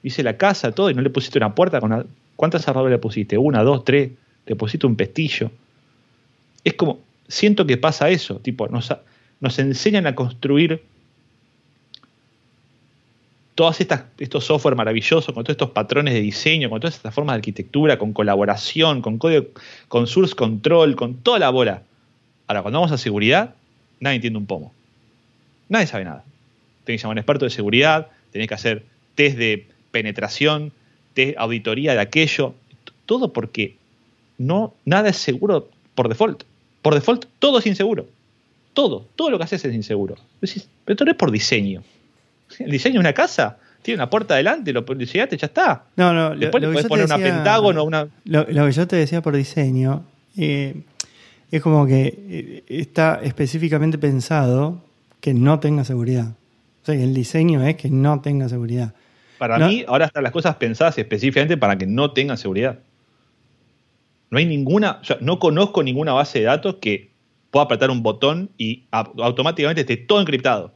hice la casa, todo, y no le pusiste una puerta con una... ¿Cuántas cerraduras le pusiste? ¿Una, dos, tres? ¿Le pusiste un pestillo? Es como, siento que pasa eso. Tipo, nos enseñan a construir todos estos software maravillosos, con todos estos patrones de diseño, con todas estas formas de arquitectura, con colaboración, con código, con source control, con toda la bola. Ahora, cuando vamos a seguridad, nadie entiende un pomo. Nadie sabe nada. Tenés que llamar a un experto de seguridad, tenés que hacer test de penetración, auditoría de aquello, todo porque nada es seguro por default. Por default todo es inseguro. Todo lo que haces es inseguro. Decís, pero esto no es por diseño. El diseño de una casa tiene una puerta adelante, lo diseñaste, ya está. No, después le podés poner un pentágono, una... Lo que yo te decía por diseño es como que está específicamente pensado que no tenga seguridad. O sea, el diseño es que no tenga seguridad. Para mí, ahora están las cosas pensadas específicamente para que no tengan seguridad. No hay ninguna, o sea, no conozco ninguna base de datos que pueda apretar un botón y automáticamente esté todo encriptado.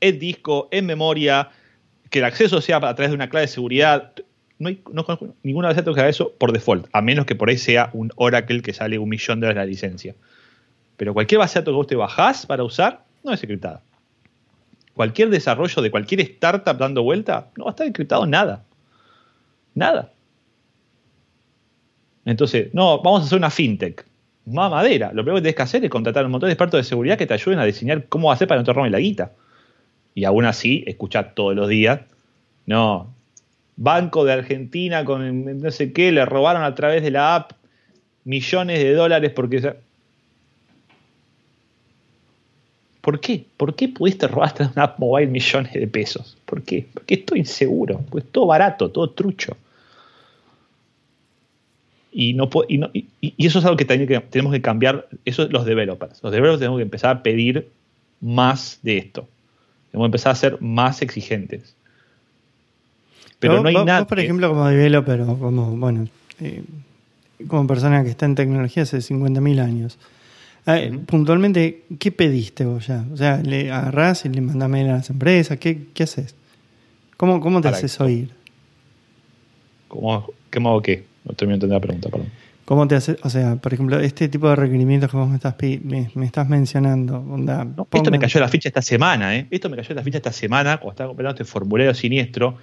El disco, en memoria, que el acceso sea a través de una clave de seguridad. No conozco ninguna base de datos que haga eso por default, a menos que por ahí sea un Oracle que sale $1 millón la licencia. Pero cualquier base de datos que vos te bajás para usar no es encriptada. Cualquier desarrollo de cualquier startup dando vuelta, no va a estar encriptado nada. Nada. Entonces, no, vamos a hacer una fintech. Mamadera. Lo primero que tenés que hacer es contratar un montón de expertos de seguridad que te ayuden a diseñar cómo hacer para no te roben la guita. Y aún así, escuchá todos los días, no, Banco de Argentina con no sé qué, le robaron a través de la app millones de dólares porque... O sea, ¿por qué? ¿Por qué pudiste robar hasta una app mobile millones de pesos? ¿Por qué? Porque es todo inseguro, porque es todo barato, todo trucho. Y eso es algo que tenemos que cambiar, eso es los developers. Los developers tenemos que empezar a pedir más de esto. Tenemos que empezar a ser más exigentes. Pero no hay nada... Vos, por ejemplo, como developer o como persona que está en tecnología hace 50.000 años... puntualmente, ¿qué pediste vos ya? O sea, ¿le agarrás y le mandás mail a las empresas? ¿Qué haces? ¿Cómo te haces oír? ¿Cómo hago qué? No termino de entender la pregunta, perdón. ¿Cómo te hace? O sea, por ejemplo, este tipo de requerimientos que vos me estás mencionando. Onda, no, esto me cayó la ficha esta semana, ¿eh? Esto me cayó la ficha esta semana cuando estaba completando este formulario siniestro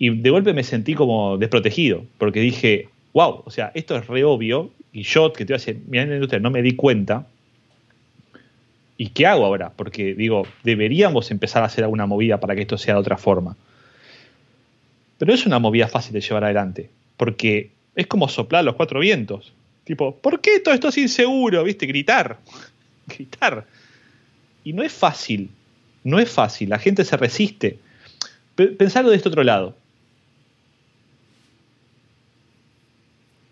y de golpe me sentí como desprotegido porque dije, wow, o sea, esto es re obvio y yo que estoy hace mirando la industria no me di cuenta. ¿Y qué hago ahora? Porque, digo, deberíamos empezar a hacer alguna movida para que esto sea de otra forma. Pero es una movida fácil de llevar adelante porque es como soplar los cuatro vientos. Tipo, ¿por qué todo esto es inseguro? ¿Viste? Gritar. Gritar. Y no es fácil. No es fácil. La gente se resiste. Pensarlo de este otro lado.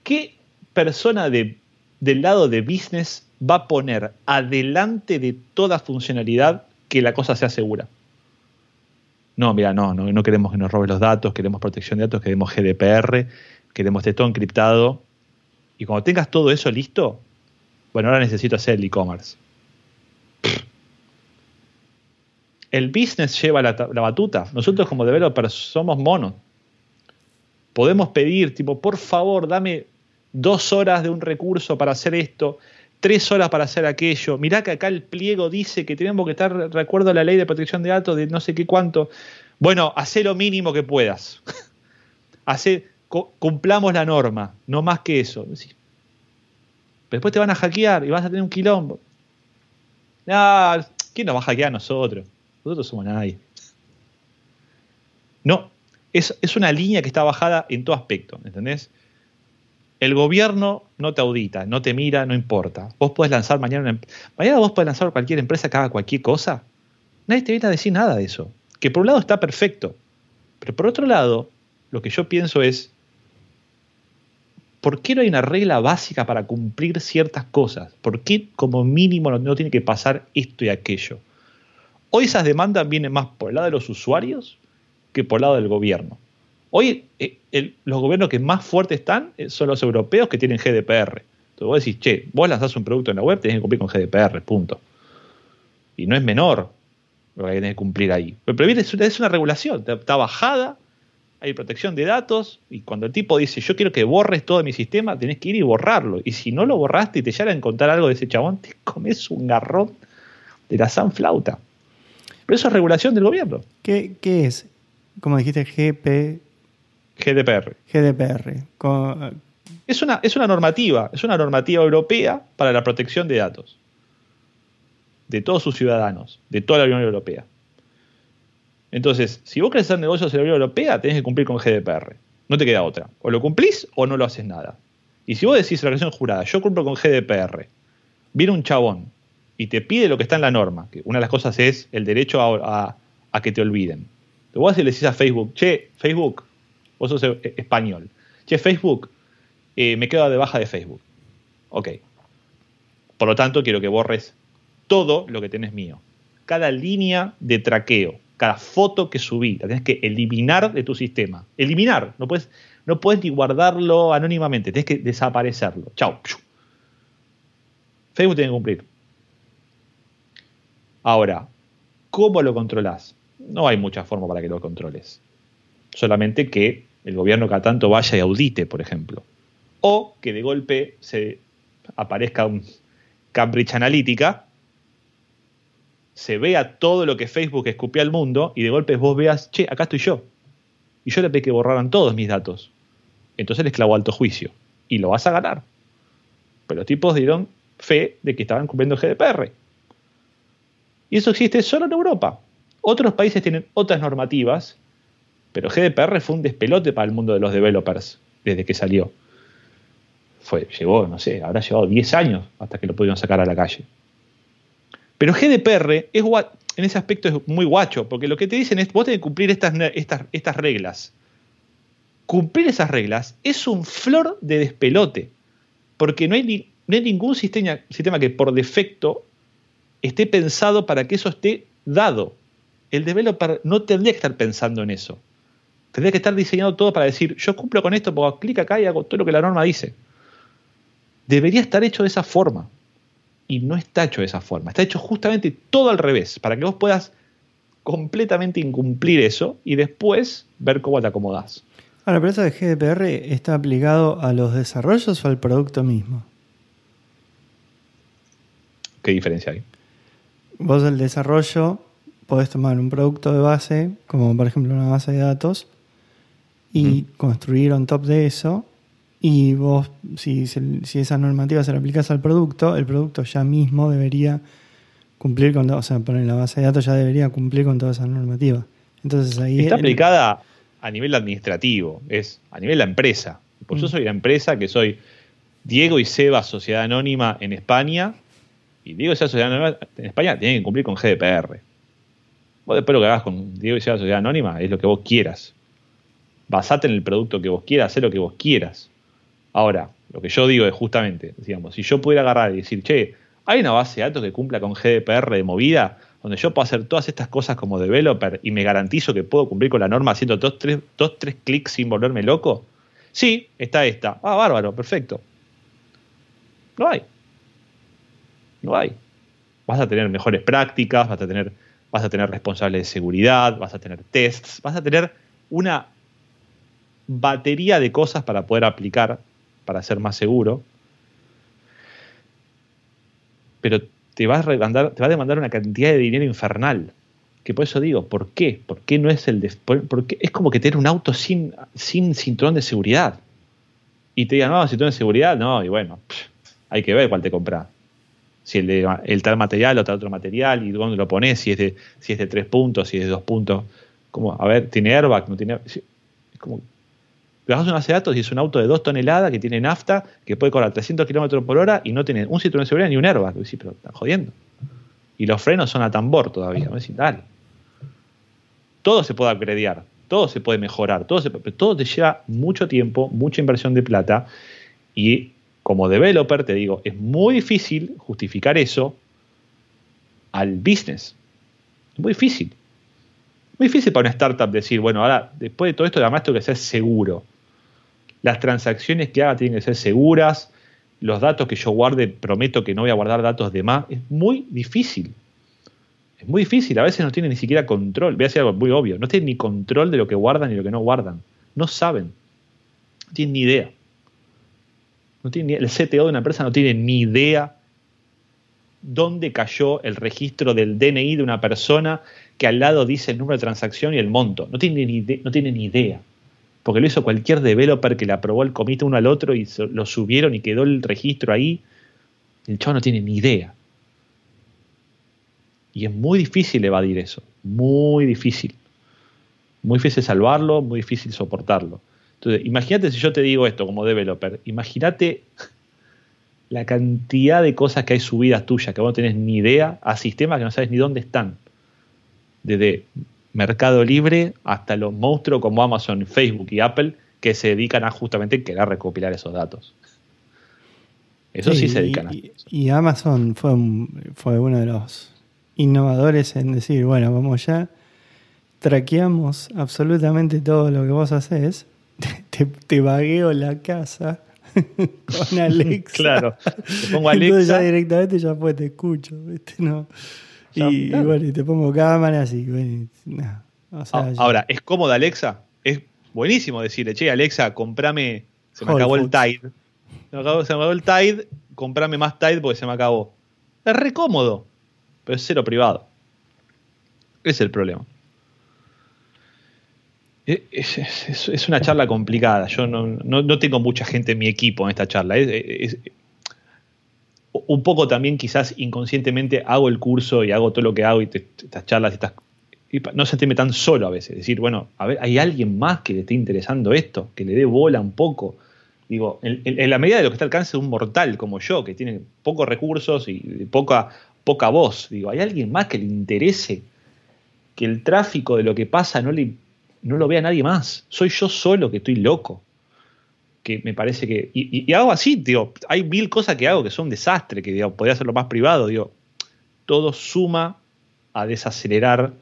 ¿Qué persona del lado de business va a poner adelante de toda funcionalidad que la cosa sea segura? No, mira, no queremos que nos roben los datos, queremos protección de datos, queremos GDPR, queremos todo encriptado. Y cuando tengas todo eso listo, bueno, ahora necesito hacer el e-commerce. El business lleva la batuta. Nosotros como developers somos monos. Podemos pedir, tipo, por favor, dame 2 horas de un recurso para hacer esto, 3 horas para hacer aquello. Mirá que acá el pliego dice que tenemos que estar de acuerdo a la ley de protección de datos de no sé qué cuánto. Bueno, hacé lo mínimo que puedas. Cumplamos la norma, no más que eso. Después te van a hackear y vas a tener un quilombo. Ah, ¿quién nos va a hackear a nosotros? Nosotros somos nadie. No, es una línea que está bajada en todo aspecto, ¿entendés? El gobierno no te audita, no te mira, no importa. Vos podés lanzar mañana cualquier empresa que haga cualquier cosa. Nadie te viene a decir nada de eso. Que por un lado está perfecto, pero por otro lado, lo que yo pienso es, ¿por qué no hay una regla básica para cumplir ciertas cosas? ¿Por qué como mínimo no tiene que pasar esto y aquello? Hoy esas demandas vienen más por el lado de los usuarios que por el lado del gobierno. Hoy los gobiernos que más fuertes están son los europeos que tienen GDPR. Entonces vos decís, che, vos lanzás un producto en la web, tenés que cumplir con GDPR, punto. Y no es menor lo que tenés que cumplir ahí. Pero bien, es una regulación, está bajada, hay protección de datos, y cuando el tipo dice, yo quiero que borres todo mi sistema, tenés que ir y borrarlo. Y si no lo borraste y te llegan a encontrar algo de ese chabón, te comes un garrón de la sanflauta. Pero eso es regulación del gobierno. ¿Qué es? Como dijiste, GDPR. GDPR. Es una normativa europea para la protección de datos de todos sus ciudadanos, de toda la Unión Europea. Entonces, si vos querés hacer negocios en la Unión Europea, tenés que cumplir con GDPR. No te queda otra. O lo cumplís o no lo haces nada. Y si vos decís en la relación jurada, yo cumplo con GDPR, viene un chabón y te pide lo que está en la norma, que una de las cosas es el derecho a que te olviden. Te vas y le decís a Facebook, che, Facebook, vos sos español. Che, Facebook, me quedo de baja de Facebook. Ok. Por lo tanto, quiero que borres todo lo que tenés mío. Cada línea de traqueo. Cada foto que subí, la tenés que eliminar de tu sistema. Eliminar. No puedes ni guardarlo anónimamente. Tenés que desaparecerlo. Chau. Facebook tiene que cumplir. Ahora, ¿cómo lo controlás? No hay mucha forma para que lo controles. Solamente que el gobierno cada tanto vaya y audite, por ejemplo. O que de golpe se aparezca un Cambridge Analytica, se vea todo lo que Facebook escupía al mundo y de golpe vos veas, che, acá estoy yo. Y yo le pedí que borraran todos mis datos. Entonces les clavó alto juicio. Y lo vas a ganar. Pero los tipos dieron fe de que estaban cumpliendo GDPR. Y eso existe solo en Europa. Otros países tienen otras normativas, pero GDPR fue un despelote para el mundo de los developers desde que salió. Habrá llevado 10 años hasta que lo pudieron sacar a la calle. Pero GDPR en ese aspecto es muy guacho, porque lo que te dicen es vos tenés que cumplir estas reglas. Cumplir esas reglas es un flor de despelote, porque no hay ningún sistema que por defecto esté pensado para que eso esté dado. El developer no tendría que estar pensando en eso. Tendría que estar diseñado todo para decir, yo cumplo con esto, pongo clic acá y hago todo lo que la norma dice. Debería estar hecho de esa forma. Y no está hecho de esa forma. Está hecho justamente todo al revés, para que vos puedas completamente incumplir eso y después ver cómo te acomodás. Ahora, pero eso de GDPR está aplicado a los desarrollos o al producto mismo. ¿Qué diferencia hay? Vos el desarrollo podés tomar un producto de base, como por ejemplo una base de datos, y construir on top de eso, y vos, si esa normativa se la aplicás al producto, el producto ya mismo debería cumplir con, o sea, poner la base de datos ya debería cumplir con todas esas normativas. Entonces ahí está aplicada a nivel administrativo, es a nivel de la empresa. Pues yo soy la empresa que soy Diego y Seba, Sociedad Anónima en España, y Diego y Seba, Sociedad Anónima en España tienen que cumplir con GDPR. Vos después lo que hagas con Diego y Seba, Sociedad Anónima, es lo que vos quieras. Basate en el producto que vos quieras, haz lo que vos quieras. Ahora, lo que yo digo es justamente, digamos, si yo pudiera agarrar y decir, che, hay una base de datos que cumpla con GDPR de movida, donde yo puedo hacer todas estas cosas como developer y me garantizo que puedo cumplir con la norma haciendo dos, tres clics sin volverme loco. Sí, está esta. Ah, bárbaro, perfecto. No hay. No hay. Vas a tener mejores prácticas, vas a tener responsables de seguridad, vas a tener tests, vas a tener una batería de cosas para poder aplicar, para ser más seguro. Pero te va a demandar una cantidad de dinero infernal. Que por eso digo, ¿por qué? ¿Por qué no es el de, por qué? Es como que tener un auto sin cinturón de seguridad. Y te digan, no, cinturón de seguridad, no, y bueno, hay que ver cuál te compras. Si el tal material o tal otro material, y dónde lo pones, si es de 3 puntos, si es de 2 puntos. Como, a ver, ¿tiene airbag? No tiene. Es como, le das una base de datos y es un auto de 2 toneladas que tiene nafta, que puede correr 300 kilómetros por hora y no tiene un cinturón de seguridad ni un airbag. Sí, pero están jodiendo. Y los frenos son a tambor todavía. Me dicen, dale. Todo se puede upgradear, todo se puede mejorar, todo te lleva mucho tiempo, mucha inversión de plata. Y como developer, te digo, es muy difícil justificar eso al business. Es muy difícil. Muy difícil para una startup decir, bueno, ahora después de todo esto, además tengo que ser seguro. Las transacciones que haga tienen que ser seguras. Los datos que yo guarde, prometo que no voy a guardar datos de más. Es muy difícil. Es muy difícil. A veces no tienen ni siquiera control. Voy a decir algo muy obvio. No tienen ni control de lo que guardan ni lo que no guardan. No saben. No tienen ni idea. El CTO de una empresa no tiene ni idea dónde cayó el registro del DNI de una persona que al lado dice el número de transacción y el monto. No tiene ni idea. Porque lo hizo cualquier developer que le aprobó el comité uno al otro y lo subieron y quedó el registro ahí. El chavo no tiene ni idea. Y es muy difícil evadir eso. Muy difícil. Muy difícil salvarlo, muy difícil soportarlo. Entonces, imagínate si yo te digo esto como developer. Imagínate la cantidad de cosas que hay subidas tuyas que vos no tenés ni idea, a sistemas que no sabes ni dónde están. Desde Mercado Libre hasta los monstruos como Amazon, Facebook y Apple, que se dedican a justamente querer recopilar esos datos. Eso sí se dedican a eso. Y Amazon fue uno de los innovadores en decir, bueno, vamos ya, traqueamos absolutamente todo lo que vos hacés, te vagueo la casa con Alexa. Claro, te pongo Alexa. Entonces ya directamente ya pues te escucho, ¿viste? No. Y bueno, te pongo cámaras y bueno, no. O sea, ahora, ¿es cómoda Alexa? Es buenísimo decirle, che, Alexa, comprame, se me acabó el Tide, comprame más Tide porque se me acabó. Es re cómodo, pero es cero privado. Ese es el problema. Es una charla complicada. Yo no tengo mucha gente en mi equipo en esta charla. Un poco también quizás inconscientemente hago el curso y hago todo lo que hago y estas charlas y no sentirme tan solo a veces. Decir, bueno, a ver, hay alguien más que le esté interesando esto, que le dé bola un poco. Digo, en la medida de lo que está al alcance de un mortal como yo, que tiene pocos recursos y poca voz. Digo, hay alguien más que le interese que el tráfico de lo que pasa no lo vea nadie más. Soy yo solo que estoy loco. Que me parece que. Y hago así, digo. Hay 1000 cosas que hago que son un desastre, que digo, podría hacerlo más privado, digo. Todo suma a desacelerar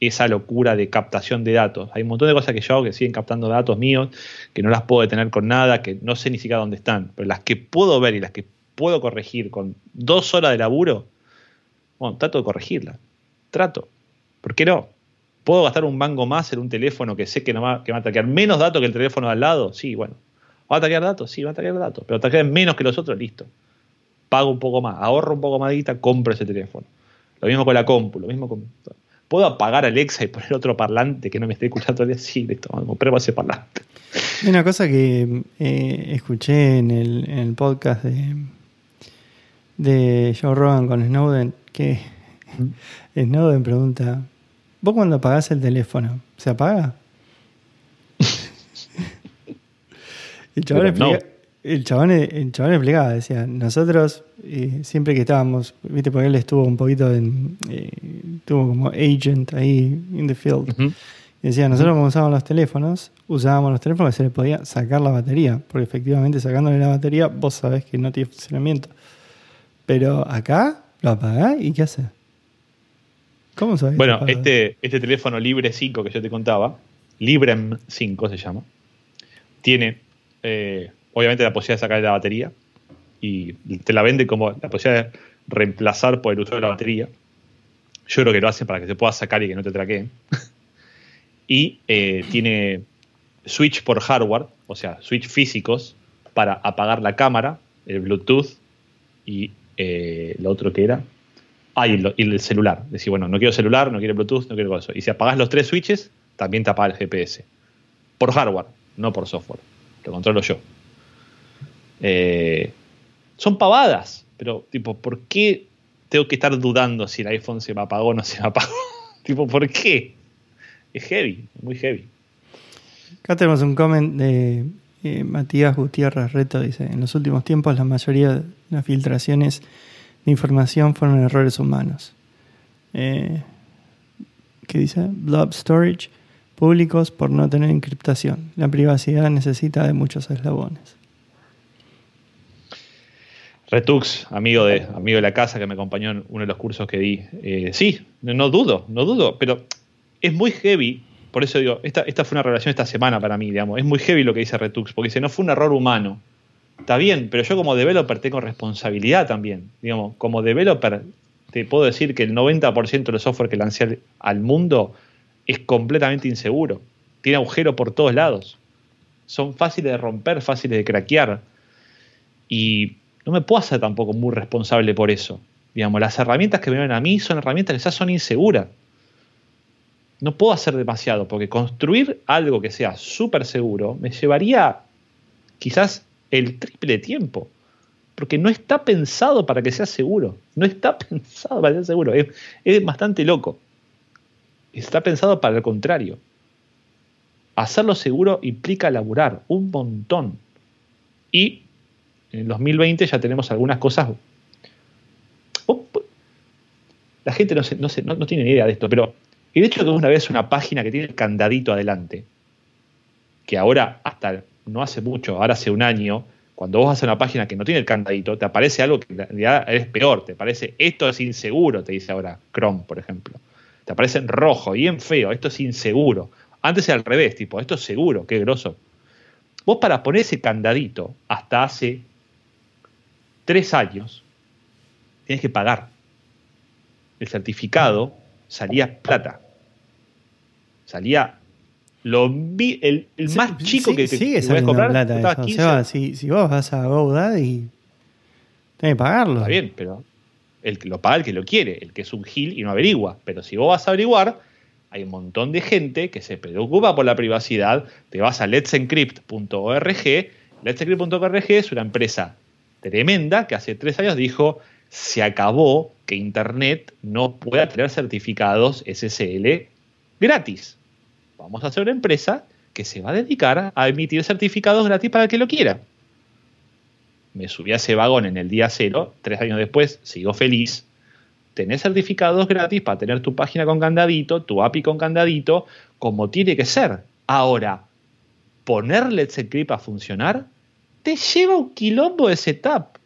esa locura de captación de datos. Hay un montón de cosas que yo hago que siguen captando datos míos, que no las puedo detener con nada, que no sé ni siquiera dónde están. Pero las que puedo ver y las que puedo corregir con 2 horas de laburo, bueno, trato de corregirlas. Trato. ¿Por qué no? ¿Puedo gastar un mango más en un teléfono que sé que, no va, que va a ataquear menos datos que el teléfono de al lado? Sí, bueno. ¿Va a ataquear datos? Sí, va a ataquear datos. Pero ataquean menos que los otros, listo. Pago un poco más, ahorro un poco más de guita, compro ese teléfono. Lo mismo con la compu, lo mismo con... ¿Puedo apagar a Alexa y poner otro parlante que no me esté escuchando todo el día? Sí, listo, prueba ese parlante. Una cosa que escuché en el podcast de Joe Rogan con Snowden, que Snowden pregunta... ¿Vos cuando apagás el teléfono, se apaga? El chabón explicaba, decía, nosotros siempre que estábamos, viste, porque él estuvo un poquito en, estuvo como agent ahí in the field. Uh-huh. Y decía, nosotros como usábamos los teléfonos que se le podía sacar la batería, porque efectivamente sacándole la batería vos sabés que no tiene funcionamiento. Pero acá lo apagás y ¿qué haces? ¿Cómo sabés? Bueno, este teléfono Libre 5 que yo te contaba, Librem 5 se llama, tiene obviamente la posibilidad de sacar la batería y te la vende como la posibilidad de reemplazar por el uso de la batería. Yo creo que lo hacen para que se pueda sacar y que no te traqueen. Y tiene switch por hardware, o sea, switch físicos para apagar la cámara, el Bluetooth y lo otro que era. Y el celular. Decir, bueno, no quiero celular, no quiero Bluetooth, no quiero eso. Y si apagás los tres switches, también te apaga el GPS. Por hardware, no por software. Lo controlo yo. Son pavadas. Pero, tipo, ¿por qué tengo que estar dudando si el iPhone se me apagó o no se me apagó? Tipo, ¿por qué? Es heavy, muy heavy. Acá tenemos un comment de Matías Gutiérrez Reto. Dice, en los últimos tiempos la mayoría de las filtraciones de información fueron errores humanos. ¿Qué dice? Blob storage, públicos por no tener encriptación. La privacidad necesita de muchos eslabones. Retux, amigo de la casa que me acompañó en uno de los cursos que di. Sí, no dudo, pero es muy heavy. Por eso digo, esta fue una revelación esta semana para mí, digamos. Es muy heavy lo que dice Retux, porque dice, no fue un error humano. Está bien, pero yo como developer tengo responsabilidad también. Digamos, como developer te puedo decir que el 90% del software que lancé al mundo es completamente inseguro. Tiene agujeros por todos lados. Son fáciles de romper, fáciles de craquear. Y no me puedo hacer tampoco muy responsable por eso. Digamos, las herramientas que me vienen a mí son herramientas que quizás son inseguras. No puedo hacer demasiado, porque construir algo que sea súper seguro me llevaría quizás el triple de tiempo, porque no está pensado para que sea seguro. Es bastante loco. Está pensado para el contrario. Hacerlo seguro implica laburar un montón. Y en el 2020 ya tenemos algunas cosas. La gente no tiene ni idea de esto, pero el hecho de que una vez una página que tiene el candadito adelante, que ahora hasta no hace mucho, ahora hace un año, cuando vos haces una página que no tiene el candadito, te aparece algo que en realidad es peor, te aparece esto es inseguro, te dice ahora Chrome, por ejemplo. Te aparece en rojo, bien feo, esto es inseguro. Antes era al revés, tipo, esto es seguro, qué groso. Vos para poner ese candadito, hasta hace 3 años, tenés que pagar. El certificado salía plata. Salía el más chico que te puedes comprar plata eso. 15. O sea, si vos vas a GoDaddy tenés que pagarlo. Está bien, pero el que lo paga el que lo quiere, el que es un gil y no averigua. Pero si vos vas a averiguar, hay un montón de gente que se preocupa por la privacidad. Te vas a Let's Encrypt.org. Let's Encrypt.org es una empresa tremenda que hace 3 años dijo, se acabó que Internet no pueda tener certificados SSL gratis. Vamos a hacer una empresa que se va a dedicar a emitir certificados gratis para el que lo quiera. Me subí a ese vagón en el día 0, 3 años después, sigo feliz. Tenés certificados gratis para tener tu página con candadito, tu API con candadito, como tiene que ser. Ahora, ponerle Let's Encrypt a funcionar te lleva un quilombo de setup.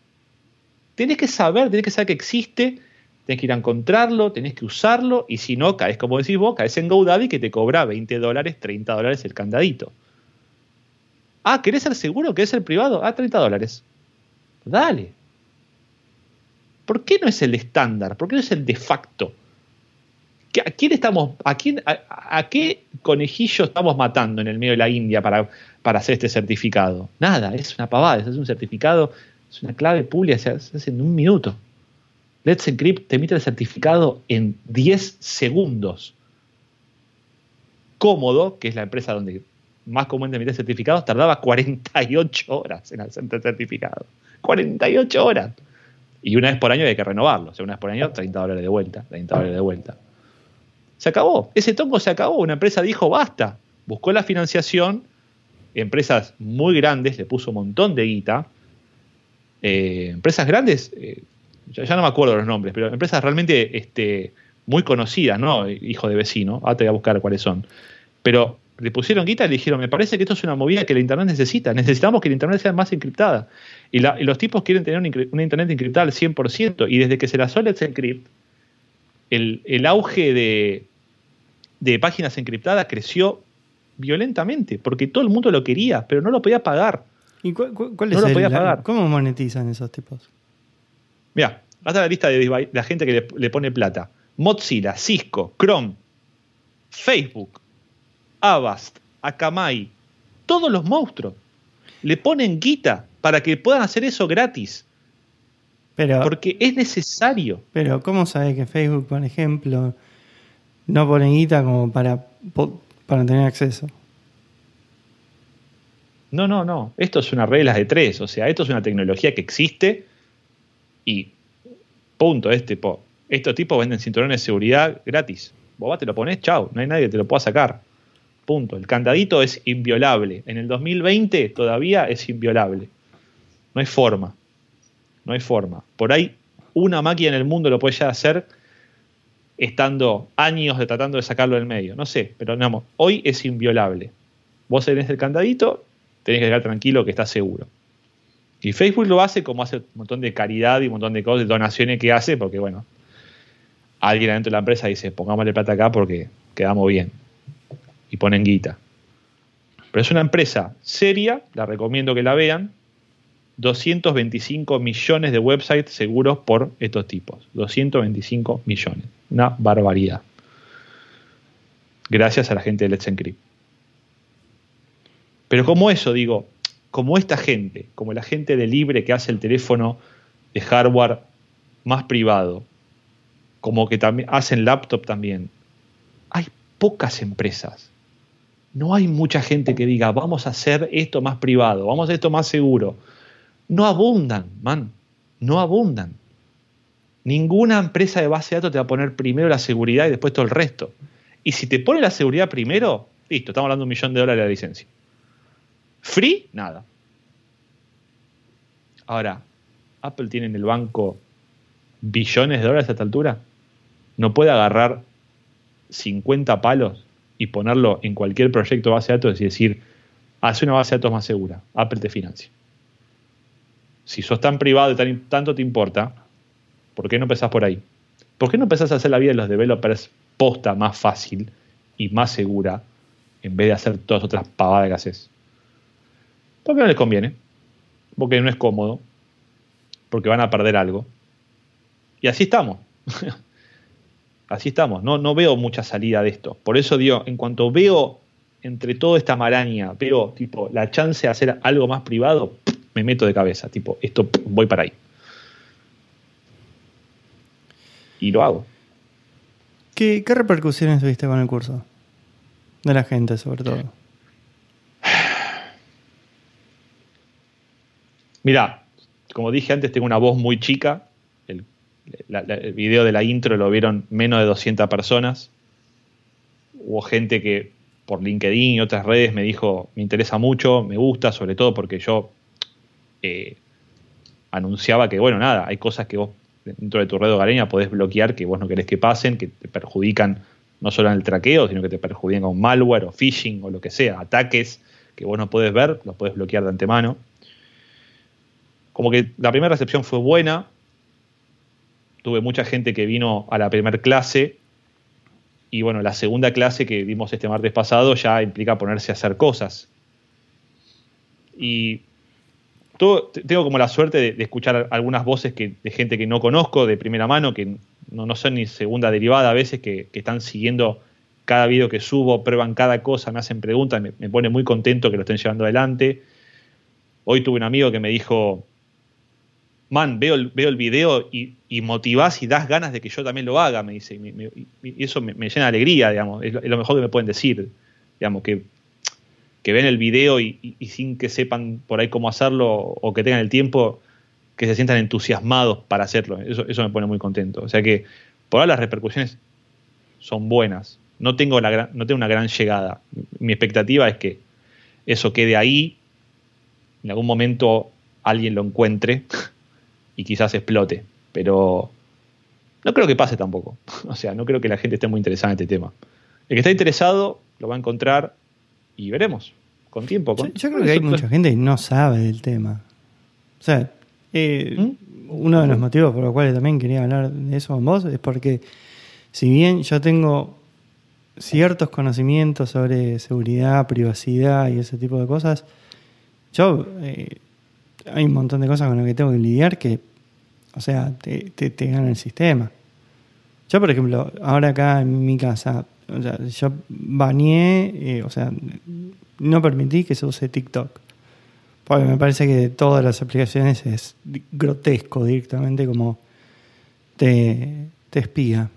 Tenés que saber que existe. Tenés que ir a encontrarlo, tenés que usarlo, y si no, caes, como decís vos, caes en GoDaddy que te cobra $20, $30 el candadito. Ah, ¿querés ser seguro? ¿Querés ser privado? Ah, $30. Dale. ¿Por qué no es el estándar? ¿Por qué no es el de facto? ¿A qué conejillo estamos matando en el medio de la India para hacer este certificado? Nada, es una pavada, es un certificado, es una clave pública, se hace en un minuto. Let's Encrypt te emite el certificado en 10 segundos. Cómodo, que es la empresa donde más comúnmente emite certificados, tardaba 48 horas en hacer el certificado. ¡48 horas! Y una vez por año hay que renovarlo. O sea, una vez por año, $30 de vuelta, $30 de vuelta. Se acabó. Ese tongo se acabó. Una empresa dijo basta. Buscó la financiación. Empresas muy grandes le puso un montón de guita. Empresas grandes, ya no me acuerdo los nombres, pero empresas realmente muy conocidas, ¿no? Hijo de vecino. Ahora te voy a buscar cuáles son. Pero le pusieron guita y le dijeron, me parece que esto es una movida que la Internet necesita. Necesitamos que la Internet sea más encriptada. Y los tipos quieren tener una Internet encriptada al 100%. Y desde que se lanzó Let's Encrypt, el auge de páginas encriptadas creció violentamente, porque todo el mundo lo quería, pero no lo podía pagar. ¿Y cuál es pagar? ¿Cómo monetizan esos tipos? Mirá, hasta la lista de la gente que le pone plata. Mozilla, Cisco, Chrome, Facebook, Avast, Akamai, todos los monstruos le ponen guita para que puedan hacer eso gratis. Pero, porque es necesario. Pero ¿cómo sabés que Facebook, por ejemplo, no pone guita como para tener acceso? No. Esto es una regla de tres. O sea, esto es una tecnología que existe y punto. Estos tipos venden cinturones de seguridad gratis. Vos te lo ponés, chau. No hay nadie que te lo pueda sacar. Punto. El candadito es inviolable. En el 2020 todavía es inviolable. No hay forma. No hay forma. Por ahí una máquina en el mundo lo puede ya hacer estando años tratando de sacarlo del medio. No sé, pero digamos, hoy es inviolable. Vos tenés el candadito, tenés que estar tranquilo que estás seguro. Y Facebook lo hace como hace un montón de caridad y un montón de cosas, de donaciones que hace, porque bueno, alguien adentro de la empresa dice, pongámosle plata acá porque quedamos bien. Y ponen guita. Pero es una empresa seria, la recomiendo que la vean. 225 millones de websites seguros por estos tipos. 225 millones. Una barbaridad. Gracias a la gente de Let's Encrypt. Pero como eso, digo, como esta gente, como la gente de Libre que hace el teléfono de hardware más privado, como que también hacen laptop también, hay pocas empresas. No hay mucha gente que diga, vamos a hacer esto más privado, vamos a hacer esto más seguro. No abundan, man. No abundan. Ninguna empresa de base de datos te va a poner primero la seguridad y después todo el resto. Y si te pone la seguridad primero, listo, estamos hablando de $1 millón de la licencia. Free, nada. Ahora, Apple tiene en el banco billones de dólares a esta altura. No puede agarrar 50 palos y ponerlo en cualquier proyecto de base de datos y decir, haz una base de datos más segura. Apple te financia. Si sos tan privado y tanto te importa, ¿por qué no empezás por ahí? ¿Por qué no empezás a hacer la vida de los developers posta más fácil y más segura en vez de hacer todas otras pavadas que haces? Porque no les conviene, porque no es cómodo, porque van a perder algo. Y así estamos. Así estamos. No veo mucha salida de esto. Por eso digo, en cuanto veo entre toda esta maraña, veo tipo la chance de hacer algo más privado, me meto de cabeza, tipo, esto, voy para ahí. Y lo hago. ¿Qué repercusiones tuviste con el curso? De la gente, sobre todo. Mirá, como dije antes, tengo una voz muy chica. El video de la intro lo vieron menos de 200 personas. Hubo gente que por LinkedIn y otras redes me dijo, me interesa mucho, me gusta, sobre todo porque yo anunciaba que, bueno, nada, hay cosas que vos dentro de tu red hogareña podés bloquear que vos no querés que pasen, que te perjudican no solo en el traqueo, sino que te perjudican con malware o phishing o lo que sea, ataques que vos no podés ver, los podés bloquear de antemano. Como que la primera recepción fue buena, tuve mucha gente que vino a la primera clase y bueno, la segunda clase que dimos este martes pasado ya implica ponerse a hacer cosas. Y tengo como la suerte de escuchar algunas voces de gente que no conozco de primera mano, que no son ni segunda derivada a veces, que están siguiendo cada video que subo, prueban cada cosa, me hacen preguntas, me pone muy contento que lo estén llevando adelante. Hoy tuve un amigo que me dijo, man, veo el video y motivás y das ganas de que yo también lo haga, me dice. Y eso me llena de alegría, digamos. Es lo mejor que me pueden decir, digamos, que ven el video y sin que sepan por ahí cómo hacerlo o que tengan el tiempo, que se sientan entusiasmados para hacerlo. Eso me pone muy contento. O sea que por ahora las repercusiones son buenas. No tengo una gran llegada. Mi expectativa es que eso quede ahí, en algún momento alguien lo encuentre y quizás explote, pero no creo que pase tampoco. O sea, no creo que la gente esté muy interesada en este tema. El que está interesado lo va a encontrar y veremos, con tiempo. Yo creo que hay mucha gente que no sabe del tema. O sea, uno de los motivos por los cuales también quería hablar de eso con vos es porque, si bien yo tengo ciertos conocimientos sobre seguridad, privacidad y ese tipo de cosas, yo hay un montón de cosas con las que tengo que lidiar que, o sea, te gana el sistema. Yo, por ejemplo, ahora acá en mi casa, o sea, yo baneé, o sea, no permití que se use TikTok. Porque me parece que de todas las aplicaciones es grotesco directamente como te espía.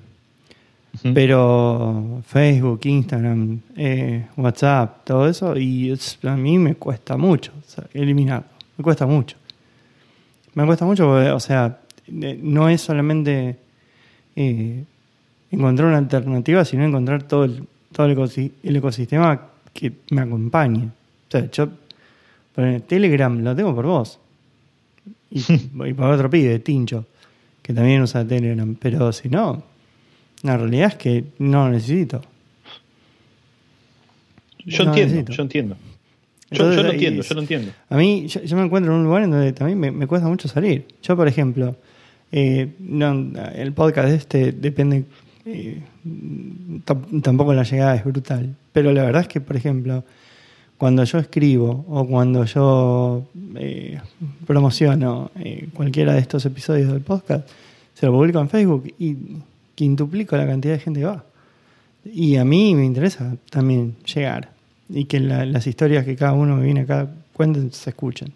Uh-huh. Pero Facebook, Instagram, WhatsApp, todo eso, y a mí me cuesta mucho, o sea, eliminarlo. Me cuesta mucho. Me cuesta mucho porque, o sea, no es solamente encontrar una alternativa, sino encontrar todo el ecosistema que me acompañe. O sea, yo por el Telegram lo tengo por vos. Y por otro pibe, Tincho, que también usa Telegram. Pero si no, la realidad es que no lo necesito. Yo entiendo. Entonces, yo no entiendo. A mí, yo me encuentro en un lugar en donde también me cuesta mucho salir. Yo, por ejemplo, el podcast este depende, tampoco la llegada es brutal. Pero la verdad es que, por ejemplo, cuando yo escribo o cuando yo promociono cualquiera de estos episodios del podcast, se lo publico en Facebook y quintuplico la cantidad de gente que va. Y a mí me interesa también llegar y que las historias que cada uno que viene acá cuenten se escuchen.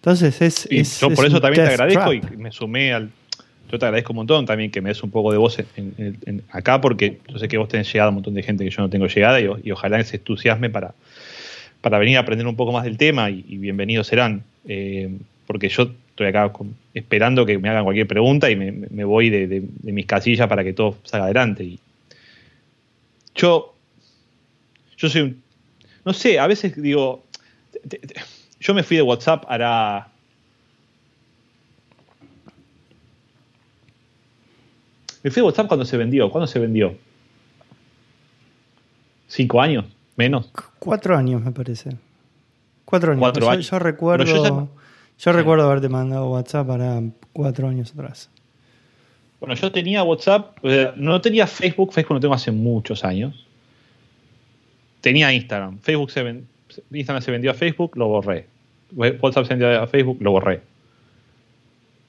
Entonces yo por eso también te agradezco y me sumé al... Yo te agradezco un montón también que me des un poco de voz en acá, porque yo sé que vos tenés llegada a un montón de gente que yo no tengo llegada y ojalá se entusiasme para venir a aprender un poco más del tema y bienvenidos serán. Porque yo estoy acá esperando que me hagan cualquier pregunta y me voy de mis casillas para que todo salga adelante. Y yo soy un... No sé, a veces digo... Yo me fui de WhatsApp hará... Me fui de WhatsApp cuando se vendió. ¿Cuándo se vendió? ¿5 años? ¿Menos? 4 años, me parece. 4 años. 4 años. Yo recuerdo... Yo recuerdo haberte mandado WhatsApp para 4 años atrás. Bueno, yo tenía WhatsApp... No tenía Facebook. Facebook lo tengo hace muchos años. Tenía Instagram. Instagram se vendió a Facebook, lo borré. WhatsApp se vendió a Facebook, lo borré.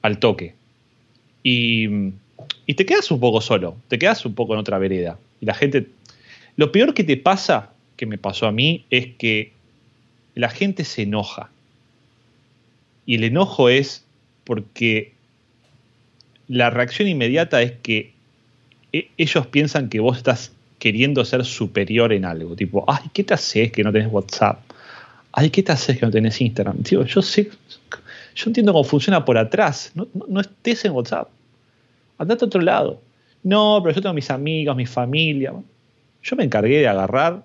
Al toque. Y te quedas un poco solo. Te quedas un poco en otra vereda. Y la gente... Lo peor que te pasa, que me pasó a mí, es que la gente se enoja. Y el enojo es porque la reacción inmediata es que ellos piensan que vos estás queriendo ser superior en algo. Tipo, ay, ¿qué te haces que no tenés WhatsApp? Ay, ¿qué te haces que no tenés Instagram? Tío, yo entiendo cómo funciona por atrás. No estés en WhatsApp. Andate a otro lado. No, pero yo tengo mis amigos, mi familia. Yo me encargué de agarrar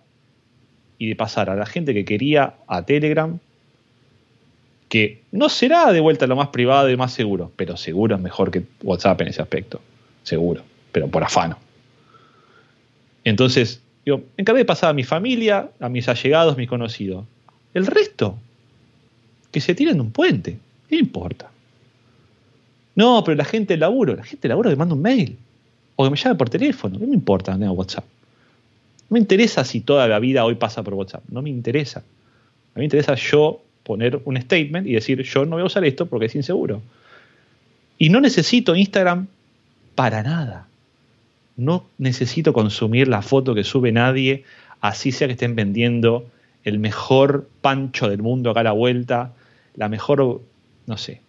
y de pasar a la gente que quería a Telegram, que no será de vuelta lo más privado y más seguro, pero seguro es mejor que WhatsApp en ese aspecto. Seguro, pero por afano. Entonces, yo me encargué de pasar a mi familia, a mis allegados, mis conocidos. El resto, que se tiren de un puente. ¿Qué importa? No, pero la gente del laburo que manda un mail o que me llame por teléfono. No me importa, no tengo WhatsApp. No me interesa si toda la vida hoy pasa por WhatsApp. No me interesa. A mí me interesa yo poner un statement y decir, yo no voy a usar esto porque es inseguro. Y no necesito Instagram para nada. No necesito consumir la foto que sube nadie, así sea que estén vendiendo el mejor pancho del mundo acá a la vuelta, la mejor, no sé,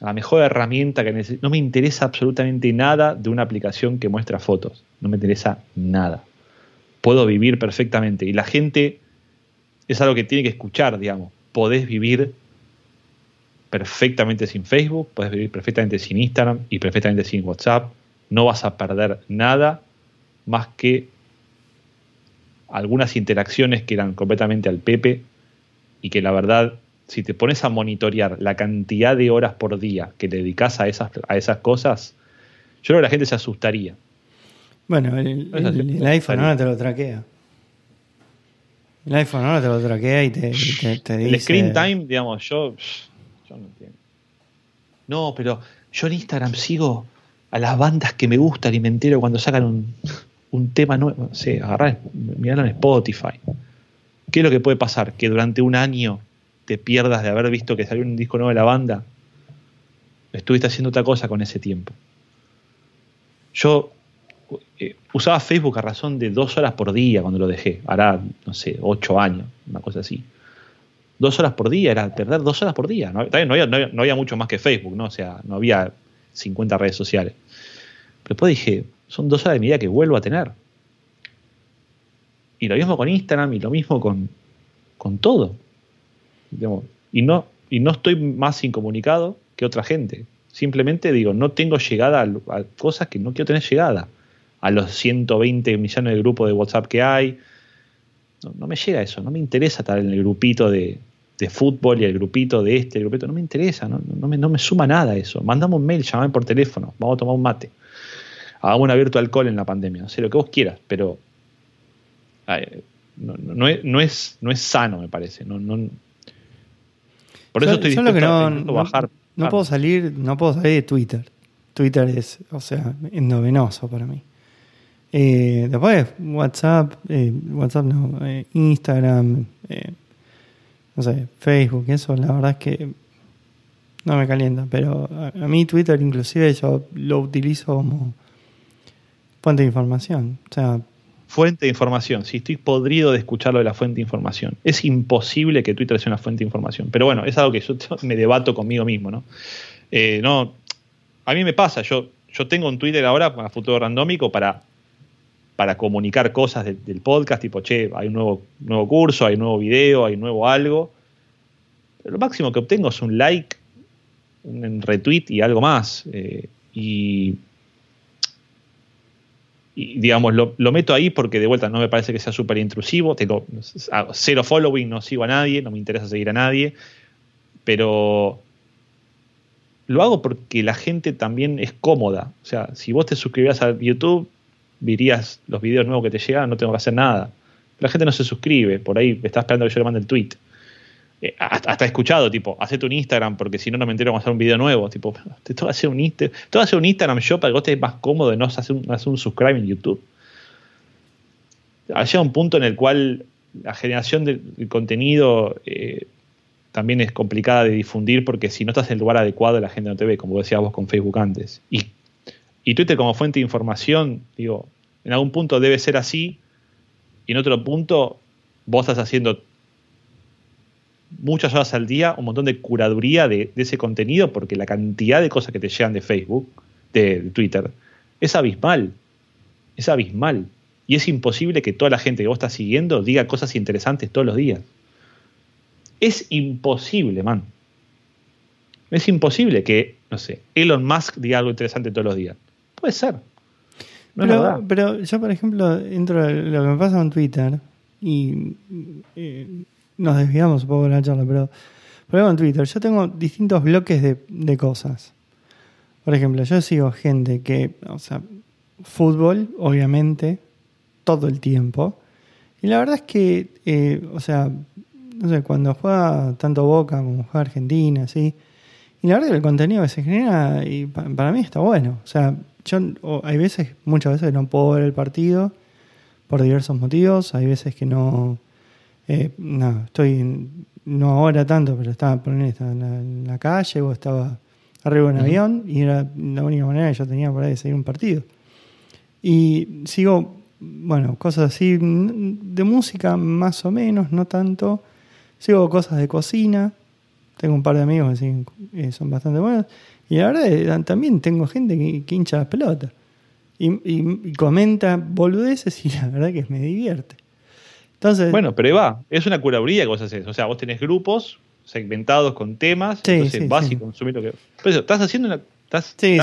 la mejor herramienta que necesito. No me interesa absolutamente nada de una aplicación que muestra fotos. No me interesa nada. Puedo vivir perfectamente. Y la gente es algo que tiene que escuchar, digamos. Podés vivir perfectamente sin Facebook, podés vivir perfectamente sin Instagram y perfectamente sin WhatsApp. No vas a perder nada más que algunas interacciones que eran completamente al pepe y que la verdad, si te pones a monitorear la cantidad de horas por día que te dedicas a esas cosas, yo creo que la gente se asustaría. Bueno, el iPhone ahora te lo traquea. El iPhone ahora te lo traquea y te dice... El screen time, digamos, yo no entiendo. No, pero yo en Instagram sigo a las bandas que me gustan y me entero cuando sacan un tema nuevo. No sé, miralo en Spotify. ¿Qué es lo que puede pasar? Que durante un año te pierdas de haber visto que salió un disco nuevo de la banda. Estuviste haciendo otra cosa con ese tiempo. Yo usaba Facebook a razón de 2 horas por día cuando lo dejé. Hará, no sé, 8 años, una cosa así. 2 horas por día, era perder 2 horas por día. No había mucho más que Facebook, ¿no? O sea, no había 50 redes sociales. Pero después dije, son 2 horas de mi vida que vuelvo a tener. Y lo mismo con Instagram y lo mismo con todo. Y no estoy más incomunicado que otra gente. Simplemente digo, no tengo llegada a cosas que no quiero tener llegada. A los 120 millones de grupos de WhatsApp que hay. No me llega eso. No me interesa estar en el grupito de fútbol y el grupito de este, el grupito. No me interesa. No me suma nada eso. Mandame un mail, llamame por teléfono. Vamos a tomar un mate. Hagamos una virtual call en la pandemia. No sé, lo que vos quieras. Pero no es sano, me parece. Por eso estoy dispuesto a bajar. No puedo salir de Twitter. Twitter es, o sea, endovenoso para mí. Después WhatsApp, Instagram, no sé, Facebook, eso la verdad es que no me calienta, pero a mí Twitter inclusive yo lo utilizo como fuente de información, o sea, fuente de información. Sí, estoy podrido de escucharlo de la fuente de información. Es imposible que Twitter sea una fuente de información, pero bueno, es algo que yo me debato conmigo mismo, ¿no? No, a mí me pasa, yo tengo un Twitter ahora para Futuro Randómico para comunicar cosas del podcast, tipo, che, hay un nuevo curso, hay un nuevo video, hay un nuevo algo. Pero lo máximo que obtengo es un like, un retweet y algo más. Y digamos, lo meto ahí porque de vuelta no me parece que sea súper intrusivo. Tengo 0 following, no sigo a nadie, no me interesa seguir a nadie. Pero lo hago porque la gente también es cómoda. O sea, si vos te suscribías a YouTube, verías los videos nuevos que te llegan, no tengo que hacer nada. La gente no se suscribe, por ahí está esperando que yo le mande el tweet. Hasta he escuchado, tipo, hacete un Instagram porque si no, no me entero cómo hacer un video nuevo. Tipo, te tengo que hacer un Instagram yo para que vos estés más cómodo de no hacer un subscribe en YouTube. Llega un punto en el cual la generación del contenido... también es complicada de difundir porque si no estás en el lugar adecuado la gente no te ve, como decías vos con Facebook antes. Y Twitter como fuente de información, digo, en algún punto debe ser así y en otro punto vos estás haciendo muchas horas al día un montón de curaduría de ese contenido porque la cantidad de cosas que te llegan de Facebook, de Twitter, es abismal. Es abismal. Y es imposible que toda la gente que vos estás siguiendo diga cosas interesantes todos los días. Es imposible, man. Es imposible que, no sé, Elon Musk diga algo interesante todos los días. Puede ser. No, pero yo, por ejemplo, dentro de lo que me pasa con Twitter, y nos desviamos un poco de la charla, pero con Twitter yo tengo distintos bloques de cosas. Por ejemplo, yo sigo gente que, o sea, fútbol, obviamente, todo el tiempo. Y la verdad es que, o sea... No sé, cuando juega tanto Boca como juega Argentina, ¿sí? Y la verdad es que el contenido que se genera y para mí está bueno. O sea, hay veces, muchas veces no puedo ver el partido por diversos motivos. Hay veces que no... no ahora tanto, pero estaba en la calle o estaba arriba de un avión, y era la única manera que yo tenía por ahí de seguir un partido. Y sigo, bueno, cosas así de música más o menos, no tanto. Sigo cosas de cocina. Tengo un par de amigos que siguen, son bastante buenos. Y la verdad es, también tengo gente que hincha las pelotas. Y comenta boludeces y la verdad que me divierte. Entonces, bueno, pero ahí va. Es una curaduría que vos haces. O sea, vos tenés grupos segmentados con temas. Sí, entonces sí, vas y consumís lo que... Pero eso, estás haciendo una...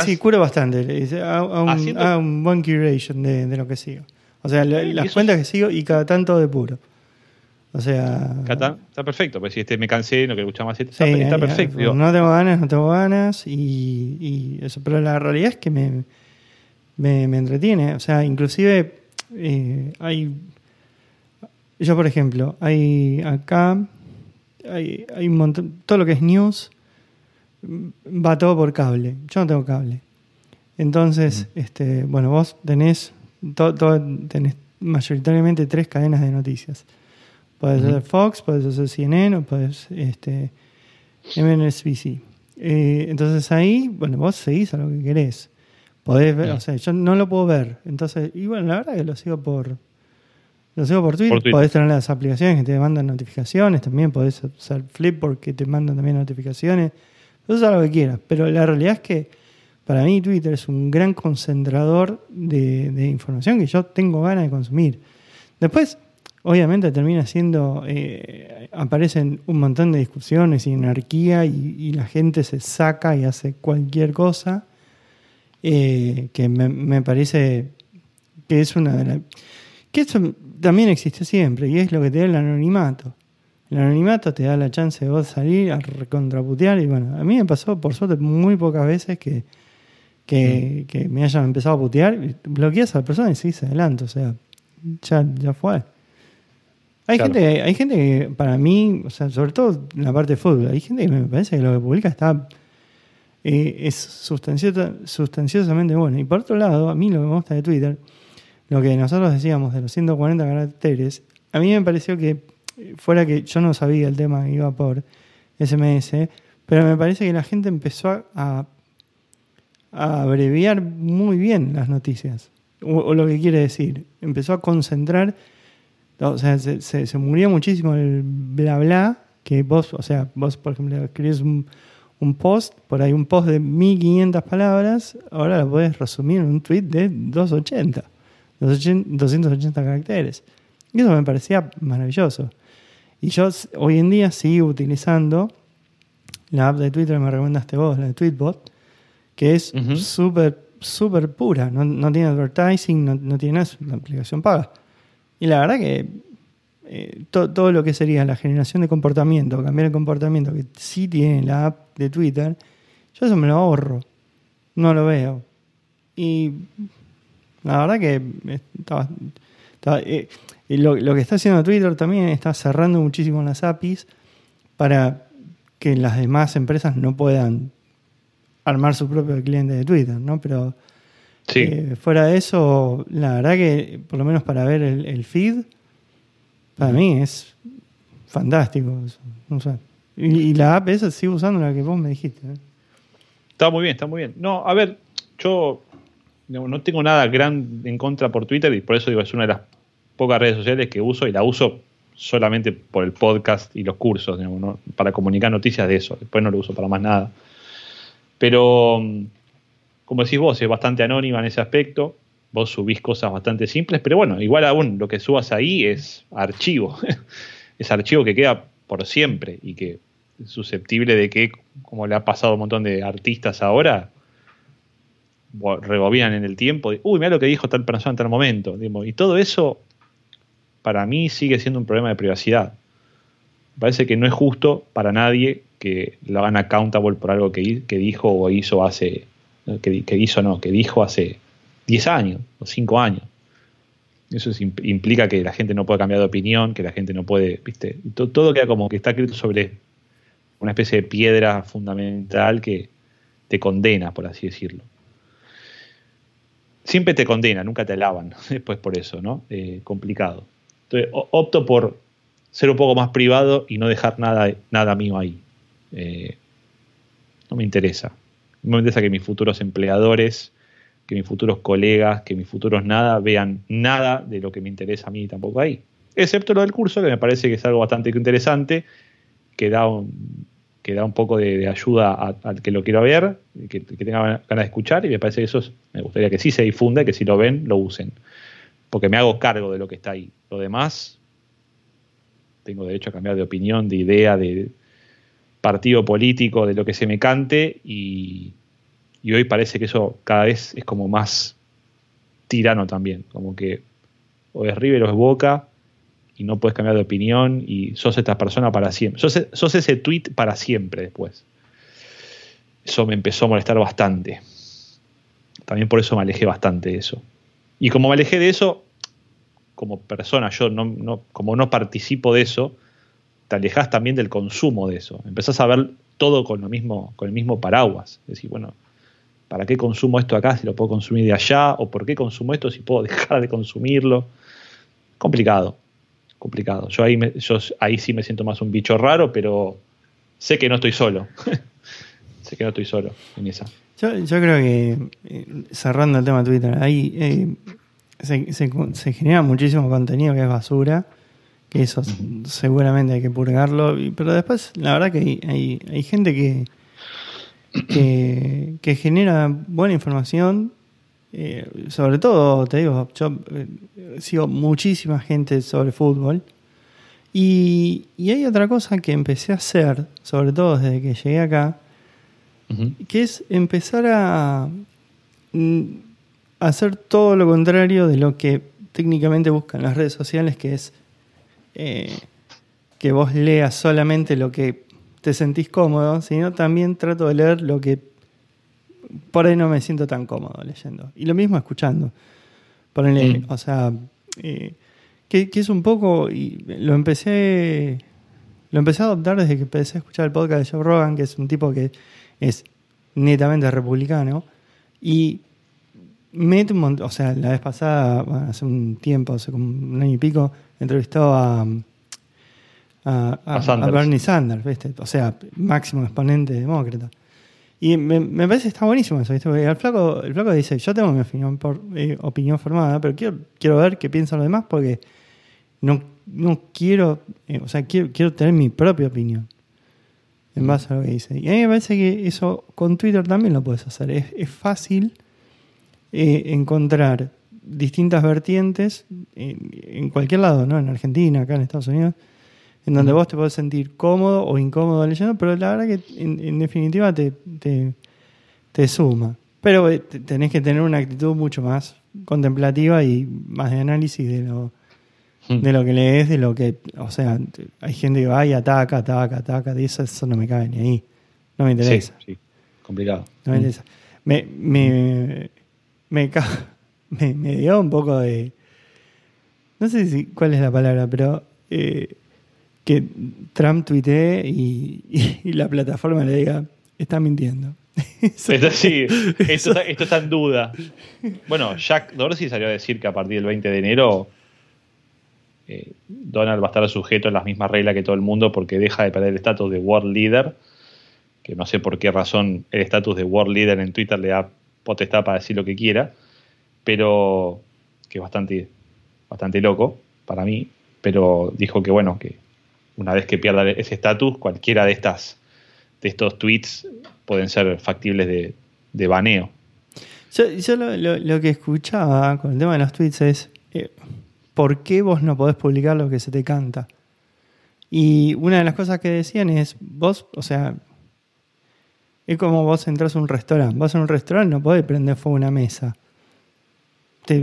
Sí, curo bastante. Hago un buen curation de lo que sigo. O sea, las cuentas que sigo y cada tanto depuro. O sea... Está perfecto. Pues si me cansé, no quiero escuchar más. Está perfecto. No tengo ganas. Y eso. Pero la realidad es que me entretiene. O sea, inclusive hay... Yo, por ejemplo, hay un montón... Todo lo que es news... va todo por cable. Yo no tengo cable. Entonces, bueno, vos tenés tenés mayoritariamente 3 cadenas de noticias. Podés hacer Fox, podés hacer CNN o podés MSNBC. Entonces ahí, bueno, vos seguís a lo que querés. Podés ver, o sea, yo no lo puedo ver. Entonces, y bueno, la verdad es que lo sigo por Twitter. Podés tener las aplicaciones que te mandan notificaciones, también podés hacer Flipboard que te mandan también notificaciones. Eso es lo que quieras, pero la realidad es que para mí Twitter es un gran concentrador de información que yo tengo ganas de consumir. Después, obviamente, termina siendo... aparecen un montón de discusiones y anarquía y la gente se saca y hace cualquier cosa que me parece que es una de las... Que eso también existe siempre y es lo que te da el anonimato. El anonimato te da la chance de vos salir a recontraputear. Y bueno, a mí me pasó, por suerte, muy pocas veces que me hayan empezado a putear. Bloqueas a la persona y seguís adelante. O sea, ya fue. Hay gente que, para mí, o sea, sobre todo en la parte de fútbol, hay gente que me parece que lo que publica está es sustanciosamente bueno. Y por otro lado, a mí lo que me gusta de Twitter, lo que nosotros decíamos de los 140 caracteres, a mí me pareció que... Fuera que yo no sabía el tema que iba por SMS, pero me parece que la gente empezó a abreviar muy bien las noticias, o lo que quiere decir. Empezó a concentrar, o sea, se murió muchísimo el bla bla, que vos, o sea, por ejemplo, escribís un post, por ahí un post de 1500 palabras, ahora lo podés resumir en un tweet de 280 caracteres. Y eso me parecía maravilloso. Y yo hoy en día sigo utilizando la app de Twitter que me recomendaste vos, la de Tweetbot, que es súper pura. No tiene advertising, no tiene nada, la aplicación paga. Y la verdad que todo lo que sería la generación de comportamiento, cambiar el comportamiento que sí tiene la app de Twitter, yo eso me lo ahorro. No lo veo. Y la verdad que lo que está haciendo Twitter también está cerrando muchísimo las APIs para que las demás empresas no puedan armar su propio cliente de Twitter, ¿no? Pero sí. Fuera de eso, la verdad que por lo menos para ver el feed, para mí es fantástico. No sé. Y la app esa sigo usando la que vos me dijiste, ¿eh? Está muy bien. No, a ver, yo no tengo nada gran en contra por Twitter y por eso digo, es una de las pocas redes sociales que uso, y la uso solamente por el podcast y los cursos, digamos, ¿no? Para comunicar noticias de eso. Después no lo uso para más nada. Pero, como decís vos, es bastante anónima en ese aspecto. Vos subís cosas bastante simples, pero bueno, igual aún lo que subas ahí es archivo. Es archivo que queda por siempre y que es susceptible de que, como le ha pasado a un montón de artistas ahora, rebobinan en el tiempo. De, mirá lo que dijo tal persona en tal momento. Y todo eso... Para mí sigue siendo un problema de privacidad. Me parece que no es justo para nadie que lo hagan accountable por algo que dijo o hizo hace... que dijo hace 10 años o 5 años. Eso implica que la gente no puede cambiar de opinión, que la gente no puede... ¿viste? Todo queda como que está escrito sobre una especie de piedra fundamental que te condena, por así decirlo. Siempre te condena, nunca te alaban después por eso, ¿no? Complicado. Entonces, opto por ser un poco más privado y no dejar nada mío ahí. No me interesa. me interesa que mis futuros empleadores, que mis futuros colegas, que mis futuros nada vean nada de lo que me interesa a mí tampoco ahí. Excepto lo del curso, que me parece que es algo bastante interesante, que da un poco de ayuda al que lo quiera ver, que tenga ganas de escuchar, y me parece que eso es, me gustaría que sí se difunda, que si lo ven, lo usen. Porque me hago cargo de lo que está ahí. Lo demás, tengo derecho a cambiar de opinión, de idea, de partido político, de lo que se me cante, y hoy parece que eso cada vez es como más tirano también, como que o es River o es Boca, y no puedes cambiar de opinión, y sos esta persona para siempre, sos ese tweet para siempre después. Eso me empezó a molestar bastante. También por eso me alejé bastante de eso. Y como me alejé de eso, como persona, yo como no participo de eso, te alejás también del consumo de eso. Empezás a ver todo con el mismo paraguas. Es decir, bueno, ¿para qué consumo esto acá si lo puedo consumir de allá? ¿O por qué consumo esto si puedo dejar de consumirlo? Complicado. Yo ahí sí me siento más un bicho raro, pero sé que no estoy solo. Sé que no estoy solo en esa. Yo creo que, cerrando el tema Twitter, ahí se genera muchísimo contenido que es basura, que eso seguramente hay que purgarlo, pero después la verdad que hay gente que genera buena información, sobre todo, te digo, yo sigo muchísima gente sobre fútbol, y hay otra cosa que empecé a hacer, sobre todo desde que llegué acá, que es empezar a hacer todo lo contrario de lo que técnicamente buscan las redes sociales, que es que vos leas solamente lo que te sentís cómodo, sino también trato de leer lo que por ahí no me siento tan cómodo leyendo. Y lo mismo escuchando. Ponele, o sea, que es un poco... Y lo empecé a adoptar desde que empecé a escuchar el podcast de Joe Rogan, que es un tipo que es netamente republicano, y mete un montón. O sea, la vez pasada, bueno, hace un tiempo, hace como un año y pico, entrevistó a Bernie Sanders, ¿viste? O sea, máximo exponente demócrata. Y me parece que está buenísimo eso, ¿viste? Porque el flaco dice, yo tengo mi opinión formada, pero quiero ver qué piensan los demás, porque no quiero, o sea, quiero tener mi propia opinión en base a lo que dice. Y a mí me parece que eso con Twitter también lo puedes hacer. Es fácil encontrar distintas vertientes en cualquier lado, ¿no? En Argentina, acá en Estados Unidos, en donde vos te podés sentir cómodo o incómodo leyendo, pero la verdad que en definitiva te suma. Pero tenés que tener una actitud mucho más contemplativa y más de análisis de lo que lees, de lo que... O sea, hay gente que va y ataca, y eso no me cabe ni ahí. No me interesa. Sí, complicado. No me interesa. Me dio un poco de... No sé cuál es la palabra, pero... que Trump tuitee y la plataforma le diga, está mintiendo. Esto está en duda. Bueno, Jack Dorsey salió a decir que a partir del 20 de enero Donald va a estar sujeto a las mismas reglas que todo el mundo porque deja de perder el estatus de World Leader, que no sé por qué razón el estatus de World Leader en Twitter le da potestad para decir lo que quiera, pero que es bastante loco para mí, pero dijo que bueno, que una vez que pierda ese estatus, cualquiera de estos tweets pueden ser factibles de baneo. Yo lo que escuchaba con el tema de los tweets es ¿por qué vos no podés publicar lo que se te canta? Y una de las cosas que decían es vos, o sea, es como vos entras a un restaurante. Vas a un restaurante, no podés prender fuego a una mesa.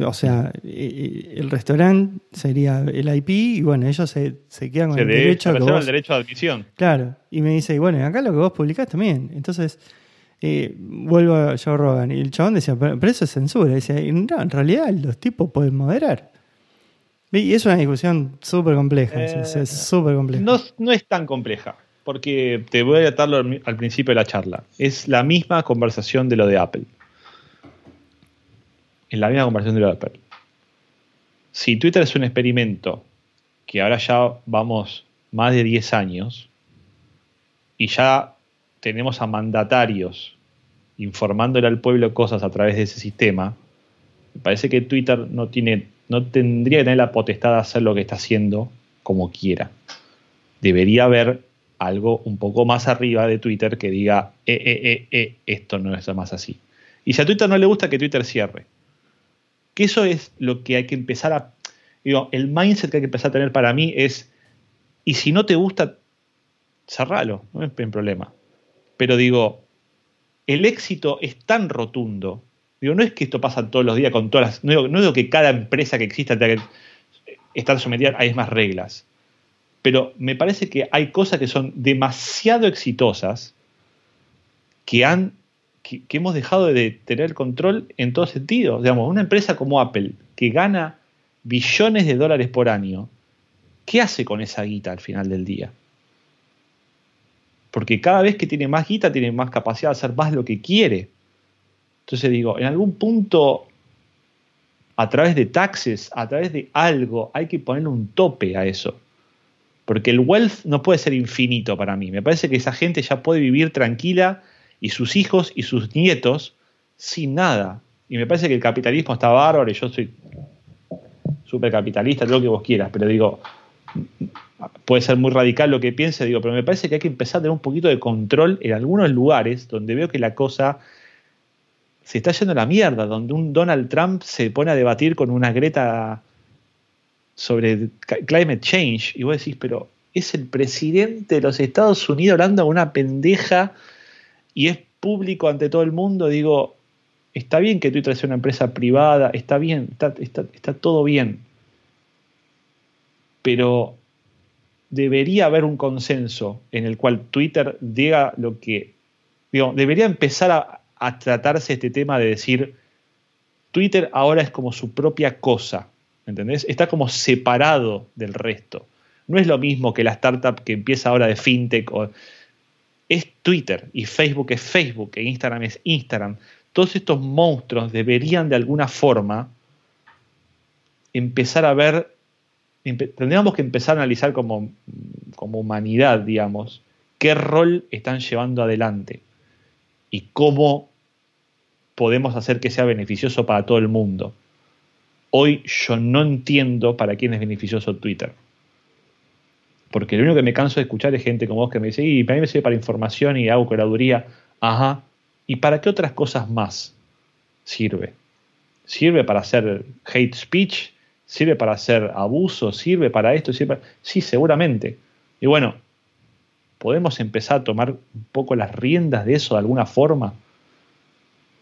O sea, el restaurante sería el IP y bueno, ellos se quedan con el derecho de admisión. Claro, y me dice, bueno, acá lo que vos publicás también. Entonces, vuelvo a Joe Rogan y el chabón decía, pero eso es censura. Y decía, no, en realidad los tipos pueden moderar. Y es una discusión súper compleja. Es súper compleja. No es tan compleja, porque te voy a atarlo al principio de la charla. Es la misma conversación de lo de Apple. En la misma conversación de lo de Apple. Si Twitter es un experimento que ahora ya vamos más de 10 años y ya tenemos a mandatarios informándole al pueblo cosas a través de ese sistema, me parece que Twitter no tendría que tener la potestad de hacer lo que está haciendo como quiera. Debería haber algo un poco más arriba de Twitter que diga, esto no es más así. Y si a Twitter no le gusta, que Twitter cierre. Que eso es lo que hay que empezar a... Digo, el mindset que hay que empezar a tener para mí es, y si no te gusta, cerralo, no es un problema. Pero digo, el éxito es tan rotundo. Digo, no es que esto pasa todos los días con todas las... No digo que cada empresa que exista tenga que estar sometida a esas reglas. Pero me parece que hay cosas que son demasiado exitosas que hemos dejado de tener control en todo sentido. Digamos, una empresa como Apple, que gana billones de dólares por año, ¿qué hace con esa guita al final del día? Porque cada vez que tiene más guita, tiene más capacidad de hacer más lo que quiere. Entonces digo, en algún punto, a través de taxes, a través de algo, hay que ponerle un tope a eso. Porque el wealth no puede ser infinito para mí. Me parece que esa gente ya puede vivir tranquila, y sus hijos y sus nietos, sin nada. Y me parece que el capitalismo está bárbaro, y yo soy súper capitalista, lo que vos quieras, pero digo, puede ser muy radical lo que piense, digo, pero me parece que hay que empezar a tener un poquito de control en algunos lugares donde veo que la cosa se está yendo a la mierda, donde un Donald Trump se pone a debatir con una Greta sobre climate change, y vos decís, pero es el presidente de los Estados Unidos hablando a una pendeja y es público ante todo el mundo. Digo, está bien que Twitter sea una empresa privada, está bien, está todo bien, pero debería haber un consenso en el cual Twitter diga lo que... Digo, debería empezar a tratarse este tema de decir, Twitter ahora es como su propia cosa, ¿entendés? Está como separado del resto. No es lo mismo que la startup que empieza ahora de fintech, o es Twitter, y Facebook es Facebook, e Instagram es Instagram. Todos estos monstruos deberían de alguna forma empezar a ver... Tendríamos que empezar a analizar como humanidad, digamos, qué rol están llevando adelante y cómo podemos hacer que sea beneficioso para todo el mundo. Hoy yo no entiendo para quién es beneficioso Twitter. Porque lo único que me canso de escuchar es gente como vos que me dice, y para mí me sirve para información y hago curaduría. Ajá. ¿Y para qué otras cosas más sirve? ¿Sirve para hacer hate speech? ¿Sirve para hacer abuso? ¿Sirve para esto? ¿Sirve para...? Sí, seguramente. Y bueno, ¿podemos empezar a tomar un poco las riendas de eso de alguna forma?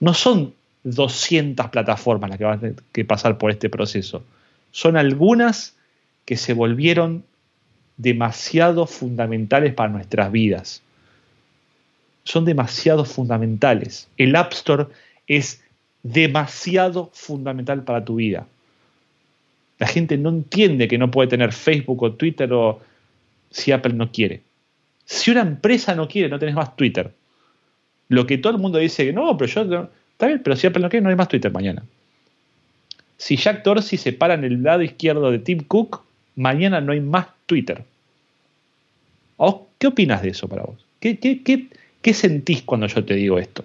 No son 200 plataformas las que van a tener que pasar por este proceso. Son algunas que se volvieron demasiado fundamentales para nuestras vidas. Son demasiado fundamentales. El App Store es demasiado fundamental para tu vida. La gente no entiende que no puede tener Facebook o Twitter o si Apple no quiere. Si una empresa no quiere, no tenés más Twitter. Lo que todo el mundo dice que no, pero yo no, está bien, pero si Apple no quiere, no hay más Twitter mañana. Si Jack Dorsey se para en el lado izquierdo de Tim Cook, mañana no hay más Twitter. ¿Qué opinas de eso para vos? ¿Qué sentís cuando yo te digo esto?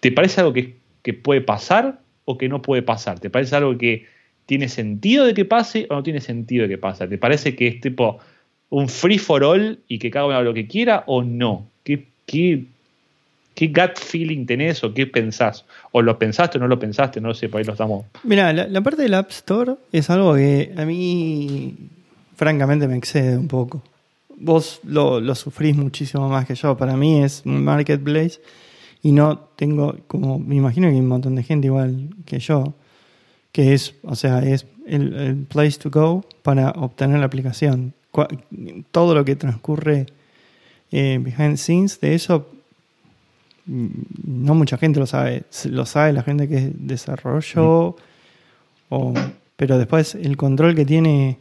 ¿Te parece algo que puede pasar o que no puede pasar? ¿Te parece algo que tiene sentido de que pase o no tiene sentido de que pase? ¿Te parece que es tipo un free for all y que cada uno haga lo que quiera o no? ¿Qué gut feeling tenés o qué pensás? ¿O lo pensaste o no lo pensaste? No lo sé, por ahí lo estamos... Mirá, la parte del App Store es algo que a mí francamente me excede un poco. Vos lo sufrís muchísimo más que yo. Para mí es un marketplace y no tengo, como me imagino que hay un montón de gente igual que yo, que es, o sea, es el place to go para obtener la aplicación. Todo lo que transcurre behind the scenes de eso, no mucha gente lo sabe. Lo sabe la gente que es desarrollo, pero después el control que tiene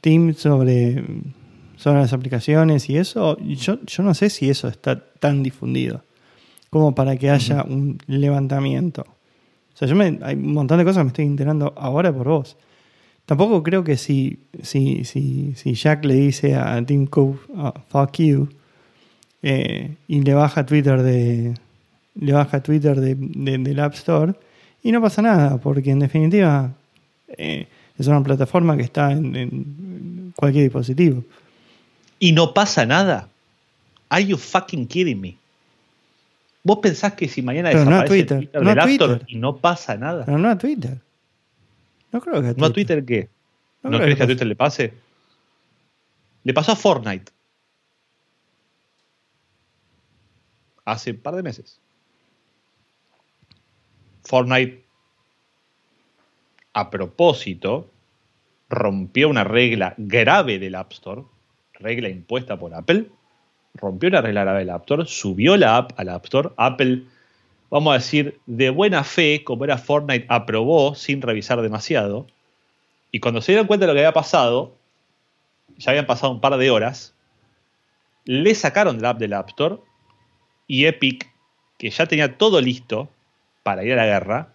Tim sobre las aplicaciones y eso, yo no sé si eso está tan difundido como para que haya un levantamiento. O sea, hay un montón de cosas que me estoy enterando ahora por vos. Tampoco creo que si Jack le dice a Tim Cook, fuck you, y le baja Twitter le baja Twitter del App Store y no pasa nada, porque en definitiva es una plataforma que está en cualquier dispositivo. ¿Y no pasa nada? ¿Are you fucking kidding me? ¿Vos pensás que si mañana pero desaparece Twitter del App Store y no pasa nada? Pero no a Twitter. No creo que a Twitter. ¿No a Twitter qué? ¿No crees que a Twitter le pase? Le pasó a Fortnite. Hace un par de meses. Fortnite, a propósito, rompió una regla grave del App Store, regla impuesta por Apple, rompió una regla grave del App Store, subió la app al App Store. Apple, vamos a decir, de buena fe, como era Fortnite, aprobó sin revisar demasiado. Y cuando se dieron cuenta de lo que había pasado, ya habían pasado un par de horas, le sacaron la app del App Store y Epic, que ya tenía todo listo para ir a la guerra,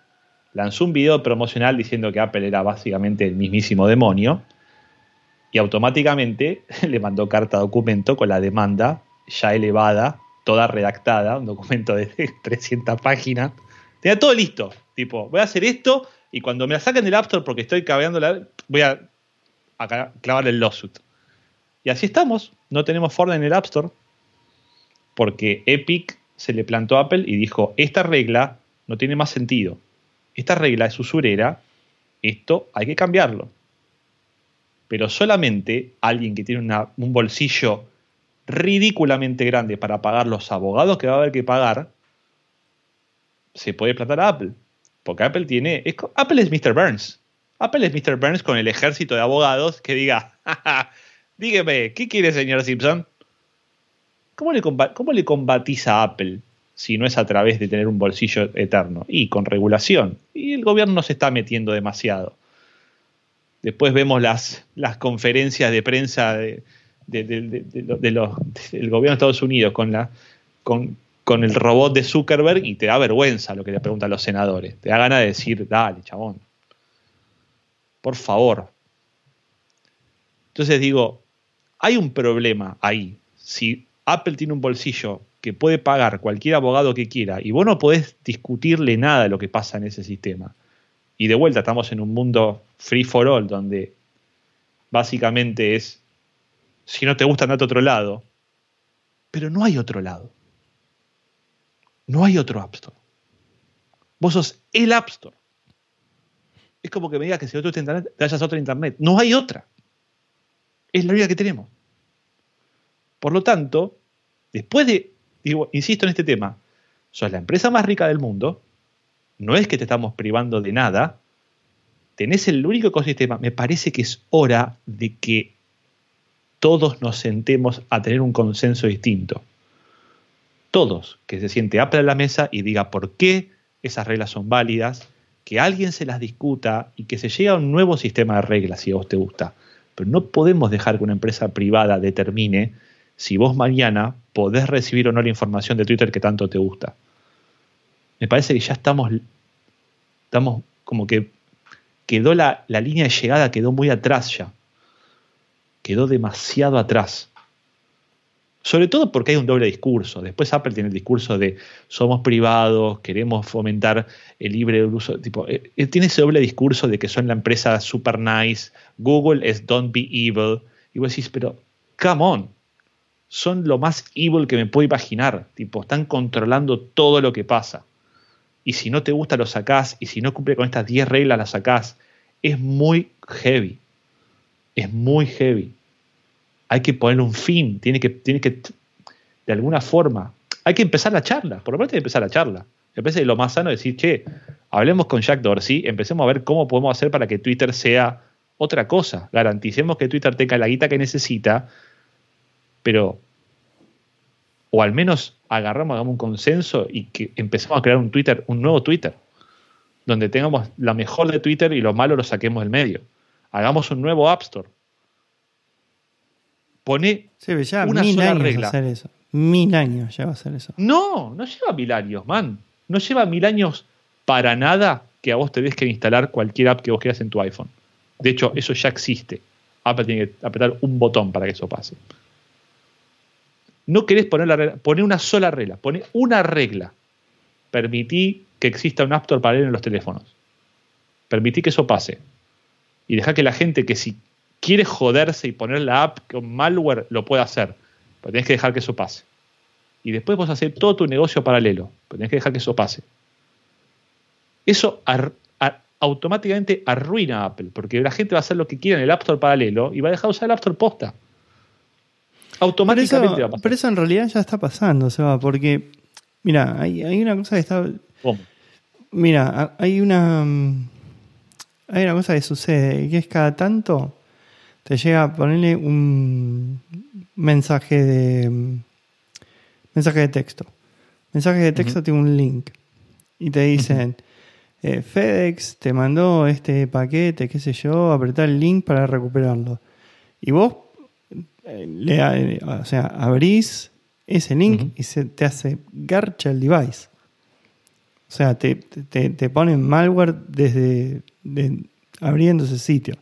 lanzó un video promocional diciendo que Apple era básicamente el mismísimo demonio y automáticamente le mandó carta documento con la demanda ya elevada, toda redactada, un documento de 300 páginas. Tenía todo listo, tipo, voy a hacer esto y cuando me la saquen del App Store porque estoy cabeando la... voy a clavar el lawsuit. Y así estamos, no tenemos Fortnite en el App Store porque Epic se le plantó a Apple y dijo, esta regla no tiene más sentido. Esta regla es usurera, esto hay que cambiarlo. Pero solamente alguien que tiene un bolsillo ridículamente grande para pagar los abogados que va a haber que pagar, se puede plantar a Apple. Porque Apple Apple es Mr. Burns. Apple es Mr. Burns con el ejército de abogados que diga, dígame, ¿qué quiere, señor Simpson? ¿Cómo le combatís a Apple? Si no es a través de tener un bolsillo eterno. Y con regulación. Y el gobierno se está metiendo demasiado. Después vemos las conferencias de prensa del gobierno de Estados Unidos con el robot de Zuckerberg y te da vergüenza lo que le preguntan los senadores. Te da ganas de decir, dale, chabón. Por favor. Entonces digo, hay un problema ahí. Si Apple tiene un bolsillo que puede pagar cualquier abogado que quiera, y vos no podés discutirle nada de lo que pasa en ese sistema. Y de vuelta estamos en un mundo free for all, donde básicamente es, si no te gusta andate a otro lado, pero no hay otro lado. No hay otro App Store. Vos sos el App Store. Es como que me digas que si no te gusta internet, te vayas a otro internet. No hay otra. Es la vida que tenemos. Por lo tanto, después de... insisto en este tema, sos la empresa más rica del mundo, no es que te estamos privando de nada, tenés el único ecosistema, me parece que es hora de que todos nos sentemos a tener un consenso distinto. Todos, que se siente Apple a la mesa y diga por qué esas reglas son válidas, que alguien se las discuta y que se llegue a un nuevo sistema de reglas si a vos te gusta. Pero no podemos dejar que una empresa privada determine si vos mañana podés recibir o no la información de Twitter que tanto te gusta. Me parece que ya estamos como que quedó la línea de llegada, quedó muy atrás ya. Quedó demasiado atrás. Sobre todo porque hay un doble discurso. Después Apple tiene el discurso de somos privados, queremos fomentar el libre uso. Tipo, tiene ese doble discurso de que son la empresa super nice. Google es don't be evil. Y vos decís, pero come on. Son lo más evil que me puedo imaginar. Tipo, están controlando todo lo que pasa. Y si no te gusta, lo sacás. Y si no cumple con estas 10 reglas, las sacás. Es muy heavy. Es muy heavy. Hay que ponerle un fin. Tiene que, de alguna forma, hay que empezar la charla. Por lo menos hay que empezar la charla. Me parece que lo más sano es decir, che, hablemos con Jack Dorsey. Empecemos a ver cómo podemos hacer para que Twitter sea otra cosa. Garanticemos que Twitter tenga la guita que necesita. Pero, o al menos hagamos un consenso y que empecemos a crear un nuevo Twitter, donde tengamos la mejor de Twitter y lo malo lo saquemos del medio. Hagamos un nuevo App Store. Pone una sola regla. Hacer eso. 1000 años lleva a hacer eso. No, no lleva 1000 años, man. No lleva 1000 años para nada que a vos te des que instalar cualquier app que vos quieras en tu iPhone. De hecho, eso ya existe. Apple tiene que apretar un botón para que eso pase. No querés poner una sola regla, poné una regla. permití que exista un App Store paralelo en los teléfonos. Permití que eso pase. Y dejá que la gente que si quiere joderse y poner la app con malware, lo pueda hacer. Pero tenés que dejar que eso pase. Y después vos hacés todo tu negocio paralelo. Pero tenés que dejar que eso pase. Eso automáticamente arruina a Apple, porque la gente va a hacer lo que quiera en el App Store paralelo y va a dejar de usar el App Store posta. Automáticamente va a pasar. Pero eso en realidad ya está pasando, Seba, porque, mira, hay una cosa que está... ¿Cómo? Mira, hay una cosa que sucede, que es cada tanto te llega a ponerle un mensaje de texto. Mensaje de texto tiene un link y te dicen... FedEx te mandó este paquete, qué sé yo, apretá el link para recuperarlo. Y vos abrís ese link y se te hace garcha el device. O sea, te ponen malware desde abriendo ese sitio.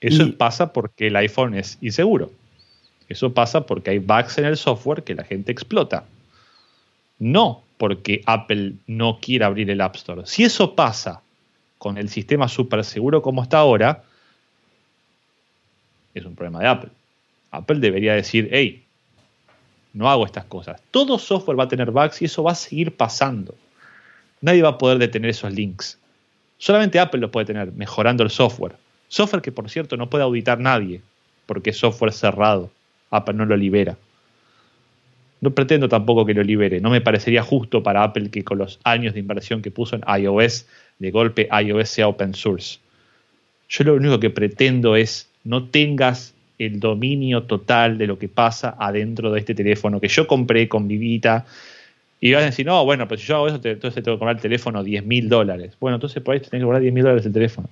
Eso pasa porque el iPhone es inseguro. Eso pasa porque hay bugs en el software que la gente explota. No porque Apple no quiere abrir el App Store. Si eso pasa con el sistema súper seguro como está ahora, es un problema de Apple. Apple debería decir, hey, no hago estas cosas. Todo software va a tener bugs y eso va a seguir pasando. Nadie va a poder detener esos links. Solamente Apple los puede tener, mejorando el software. Software que, por cierto, no puede auditar nadie, porque es software cerrado. Apple no lo libera. No pretendo tampoco que lo libere. No me parecería justo para Apple que con los años de inversión que puso en iOS, de golpe iOS sea open source. Yo lo único que pretendo es no tengas el dominio total de lo que pasa adentro de este teléfono que yo compré con mi vida. Y vas a decir, no, bueno, pero si yo hago eso, entonces tengo que comprar el teléfono $10,000. Bueno, entonces por ahí te tenés que cobrar $10,000 el teléfono.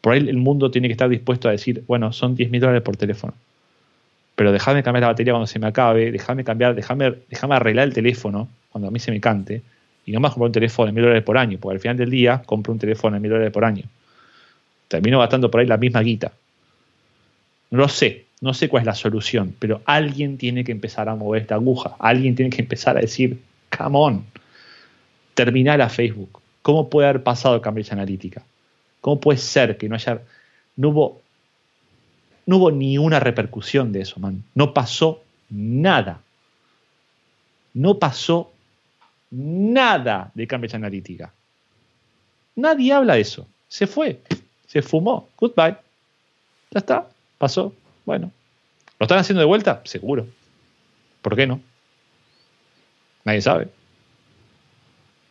Por ahí el mundo tiene que estar dispuesto a decir, bueno, son $10,000 por teléfono. Pero déjame cambiar la batería cuando se me acabe, déjame arreglar el teléfono cuando a mí se me cante, y no más comprar un teléfono de $1,000 por año, porque al final del día compro un teléfono de $1,000 por año. Termino gastando por ahí la misma guita. No sé cuál es la solución, pero alguien tiene que empezar a mover esta aguja, alguien tiene que empezar a decir, come on, terminá la Facebook. ¿Cómo puede haber pasado Cambridge Analytica? ¿Cómo puede ser que no hubo ni una repercusión de eso, man? No pasó nada. No pasó nada de Cambridge Analytica. Nadie habla de eso. Se fue. Se fumó. Goodbye. Ya está. Pasó. Bueno. ¿Lo están haciendo de vuelta? Seguro. ¿Por qué no? Nadie sabe.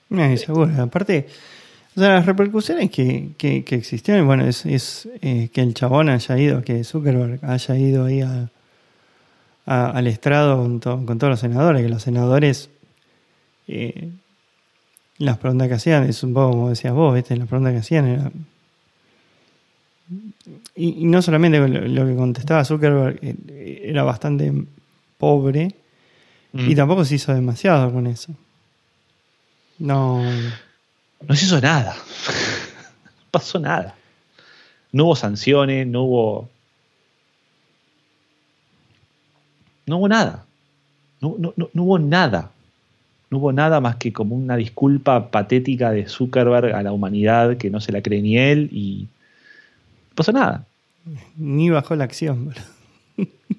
Nadie seguro. Aparte... O sea, las repercusiones que existieron, bueno, es que el chabón haya ido, que Zuckerberg haya ido ahí al estrado con todos los senadores, que los senadores, las preguntas que hacían, es un poco como decías vos, ¿viste? Las preguntas que hacían era... Y no solamente lo que contestaba Zuckerberg era bastante pobre, y tampoco se hizo demasiado con eso. No... No se hizo nada. No pasó nada. No hubo sanciones, no hubo nada. No hubo nada. No hubo nada más que como una disculpa patética de Zuckerberg a la humanidad que no se la cree ni él y no pasó nada. Ni bajó la acción.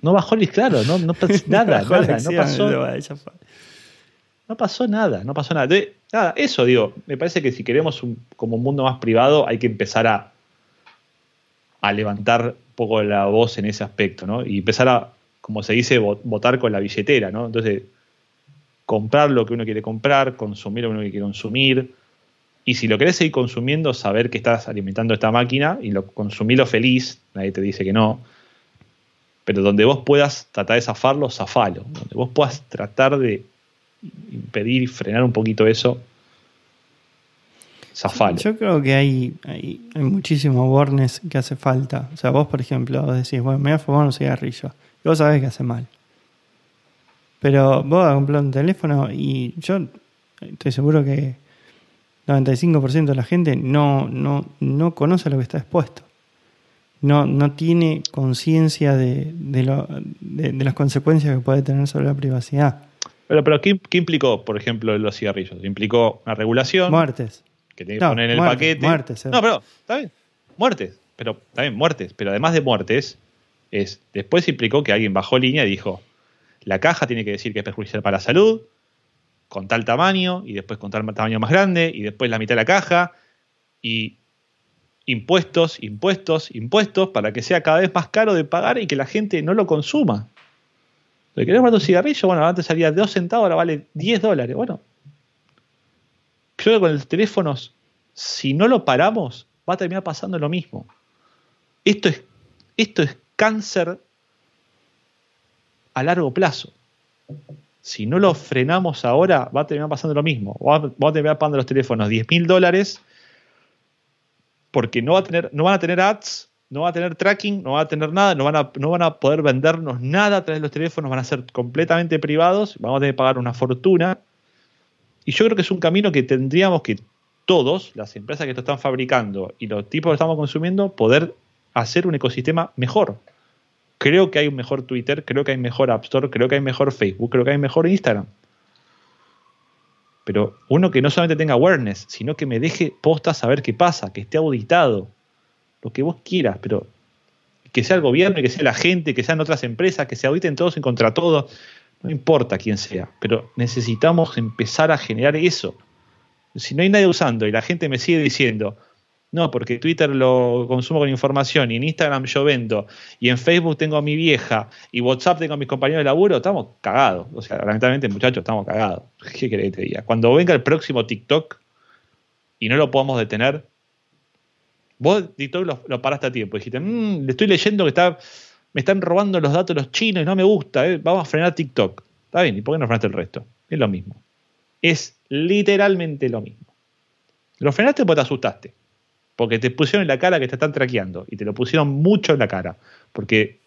No bajó, claro, no pasó nada. No pasó nada. Nada, eso digo, me parece que si queremos como un mundo más privado hay que empezar a levantar un poco la voz en ese aspecto, ¿no? Y empezar a, como se dice, votar con la billetera, ¿no? Entonces, comprar lo que uno quiere comprar, consumir lo que uno quiere consumir, y si lo querés seguir consumiendo, saber que estás alimentando esta máquina y consumilo feliz, nadie te dice que no, pero donde vos puedas tratar de zafarlo, zafalo, donde vos puedas tratar de impedir y frenar un poquito eso, zafalo. Yo creo que hay muchísimo awareness que hace falta. O sea, vos, por ejemplo, decís, bueno, me voy a fumar un cigarrillo y vos sabés que hace mal, pero vos vas a comprar un teléfono y yo estoy seguro que 95% de la gente no conoce lo que está expuesto, no tiene conciencia de las consecuencias que puede tener sobre la privacidad. Pero ¿qué implicó, por ejemplo, los cigarrillos? Implicó una regulación. Muertes. Que tiene que poner en el paquete. Muertes. No, pero está bien. Muertes. Pero también muertes. Pero además de muertes, después implicó que alguien bajó línea y dijo: la caja tiene que decir que es perjudicial para la salud, con tal tamaño, y después con tal tamaño más grande, y después la mitad de la caja, y impuestos, impuestos, impuestos, para que sea cada vez más caro de pagar y que la gente no lo consuma. ¿Le querés comprar un cigarrillo? Bueno, antes salía 2 centavos, ahora vale $10. Bueno, creo que con los teléfonos, si no lo paramos, va a terminar pasando lo mismo. Esto es cáncer a largo plazo. Si no lo frenamos ahora, va a terminar pasando lo mismo. Vamos a terminar pagando los teléfonos $10,000 porque no van a tener ads, no van a tener tracking, no van a tener nada, no van a poder vendernos nada a través de los teléfonos, van a ser completamente privados, vamos a tener que pagar una fortuna. Y yo creo que es un camino que tendríamos que todos, las empresas que lo están fabricando y los tipos que lo estamos consumiendo, poder hacer un ecosistema mejor. Creo que hay un mejor Twitter, creo que hay mejor App Store, creo que hay mejor Facebook, creo que hay mejor Instagram. Pero uno que no solamente tenga awareness, sino que me deje posta saber qué pasa, que esté auditado, lo que vos quieras, pero que sea el gobierno, que sea la gente, que sean otras empresas, que se auditen todos en contra todos, no importa quién sea, pero necesitamos empezar a generar eso. Si no hay nadie usando y la gente me sigue diciendo, no, porque Twitter lo consumo con información, y en Instagram yo vendo, y en Facebook tengo a mi vieja, y WhatsApp tengo a mis compañeros de laburo, estamos cagados. O sea, lamentablemente, muchachos, estamos cagados. ¿Qué querés que te diga? Cuando venga el próximo TikTok y no lo podamos detener, vos TikTok lo paraste a tiempo. Dijiste, le estoy leyendo que me están robando los datos los chinos y no me gusta, vamos a frenar TikTok. Está bien, ¿y por qué no frenaste el resto? Es lo mismo. Es literalmente lo mismo. Lo frenaste porque te asustaste. Porque te pusieron en la cara que te están traqueando. Y te lo pusieron mucho en la cara. Porque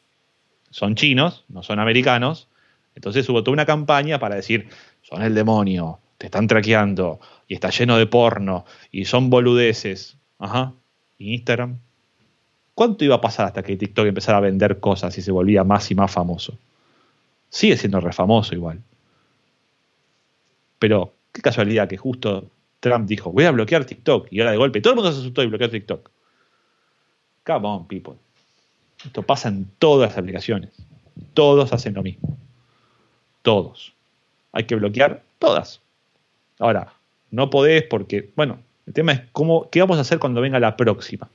son chinos, no son americanos. Entonces hubo toda una campaña para decir, son el demonio, te están traqueando, y está lleno de porno, y son boludeces. Ajá. ¿Y Instagram? ¿Cuánto iba a pasar hasta que TikTok empezara a vender cosas y se volvía más y más famoso? Sigue siendo re famoso igual. Pero qué casualidad que justo Trump dijo, voy a bloquear TikTok, y ahora de golpe todo el mundo se asustó y bloqueó TikTok. Come on, people. Esto pasa en todas las aplicaciones. Todos hacen lo mismo. Todos. Hay que bloquear todas. Ahora, no podés porque, bueno, el tema es qué vamos a hacer cuando venga la próxima.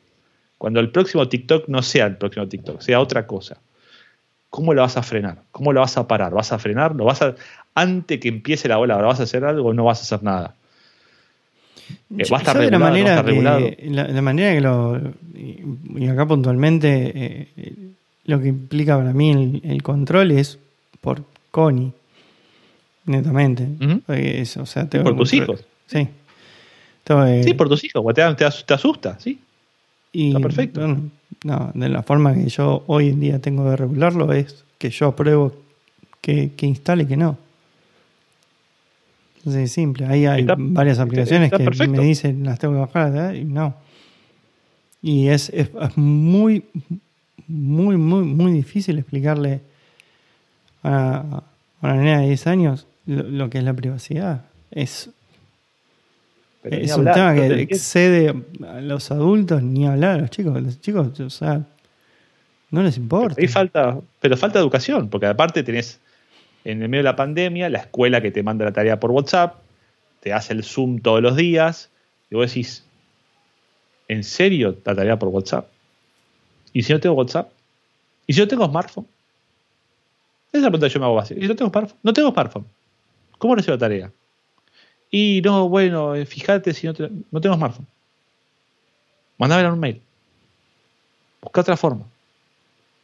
Cuando el próximo TikTok no sea el próximo TikTok, sea otra cosa. ¿Cómo lo vas a frenar? ¿Cómo lo vas a parar? ¿Vas a frenar? ¿Lo vas a, antes que empiece la ola, vas a hacer algo o no vas a hacer nada? Va a estar regulado, no está regulado. La manera que y acá puntualmente, lo que implica para mí el control es por Connie, netamente. Uh-huh. Por tus hijos. Sí. Entonces, sí, por tus hijos. Te asusta, sí. Y, está perfecto. Bueno, no, de la forma que yo hoy en día tengo de regularlo es que yo apruebo que instale y que no. Es simple. Ahí hay varias aplicaciones que perfecto. Me dicen las tengo que bajar y no. Y es muy, muy, muy, muy difícil explicarle a una nena de 10 años lo que es la privacidad. Es un tema que excede a los adultos, ni hablar a los chicos. Los chicos, o sea, no les importa. Pero falta educación, porque aparte tenés en el medio de la pandemia, la escuela que te manda la tarea por WhatsApp, te hace el Zoom todos los días, y vos decís, ¿en serio la tarea por WhatsApp? ¿Y si no tengo WhatsApp? ¿Y si no tengo smartphone? Esa es la pregunta que yo me hago básica. ¿Y si no tengo smartphone? No tengo smartphone. ¿Cómo recibo la tarea? Y no, bueno, fíjate si no tengo smartphone. Mándamela un mail. Busca otra forma.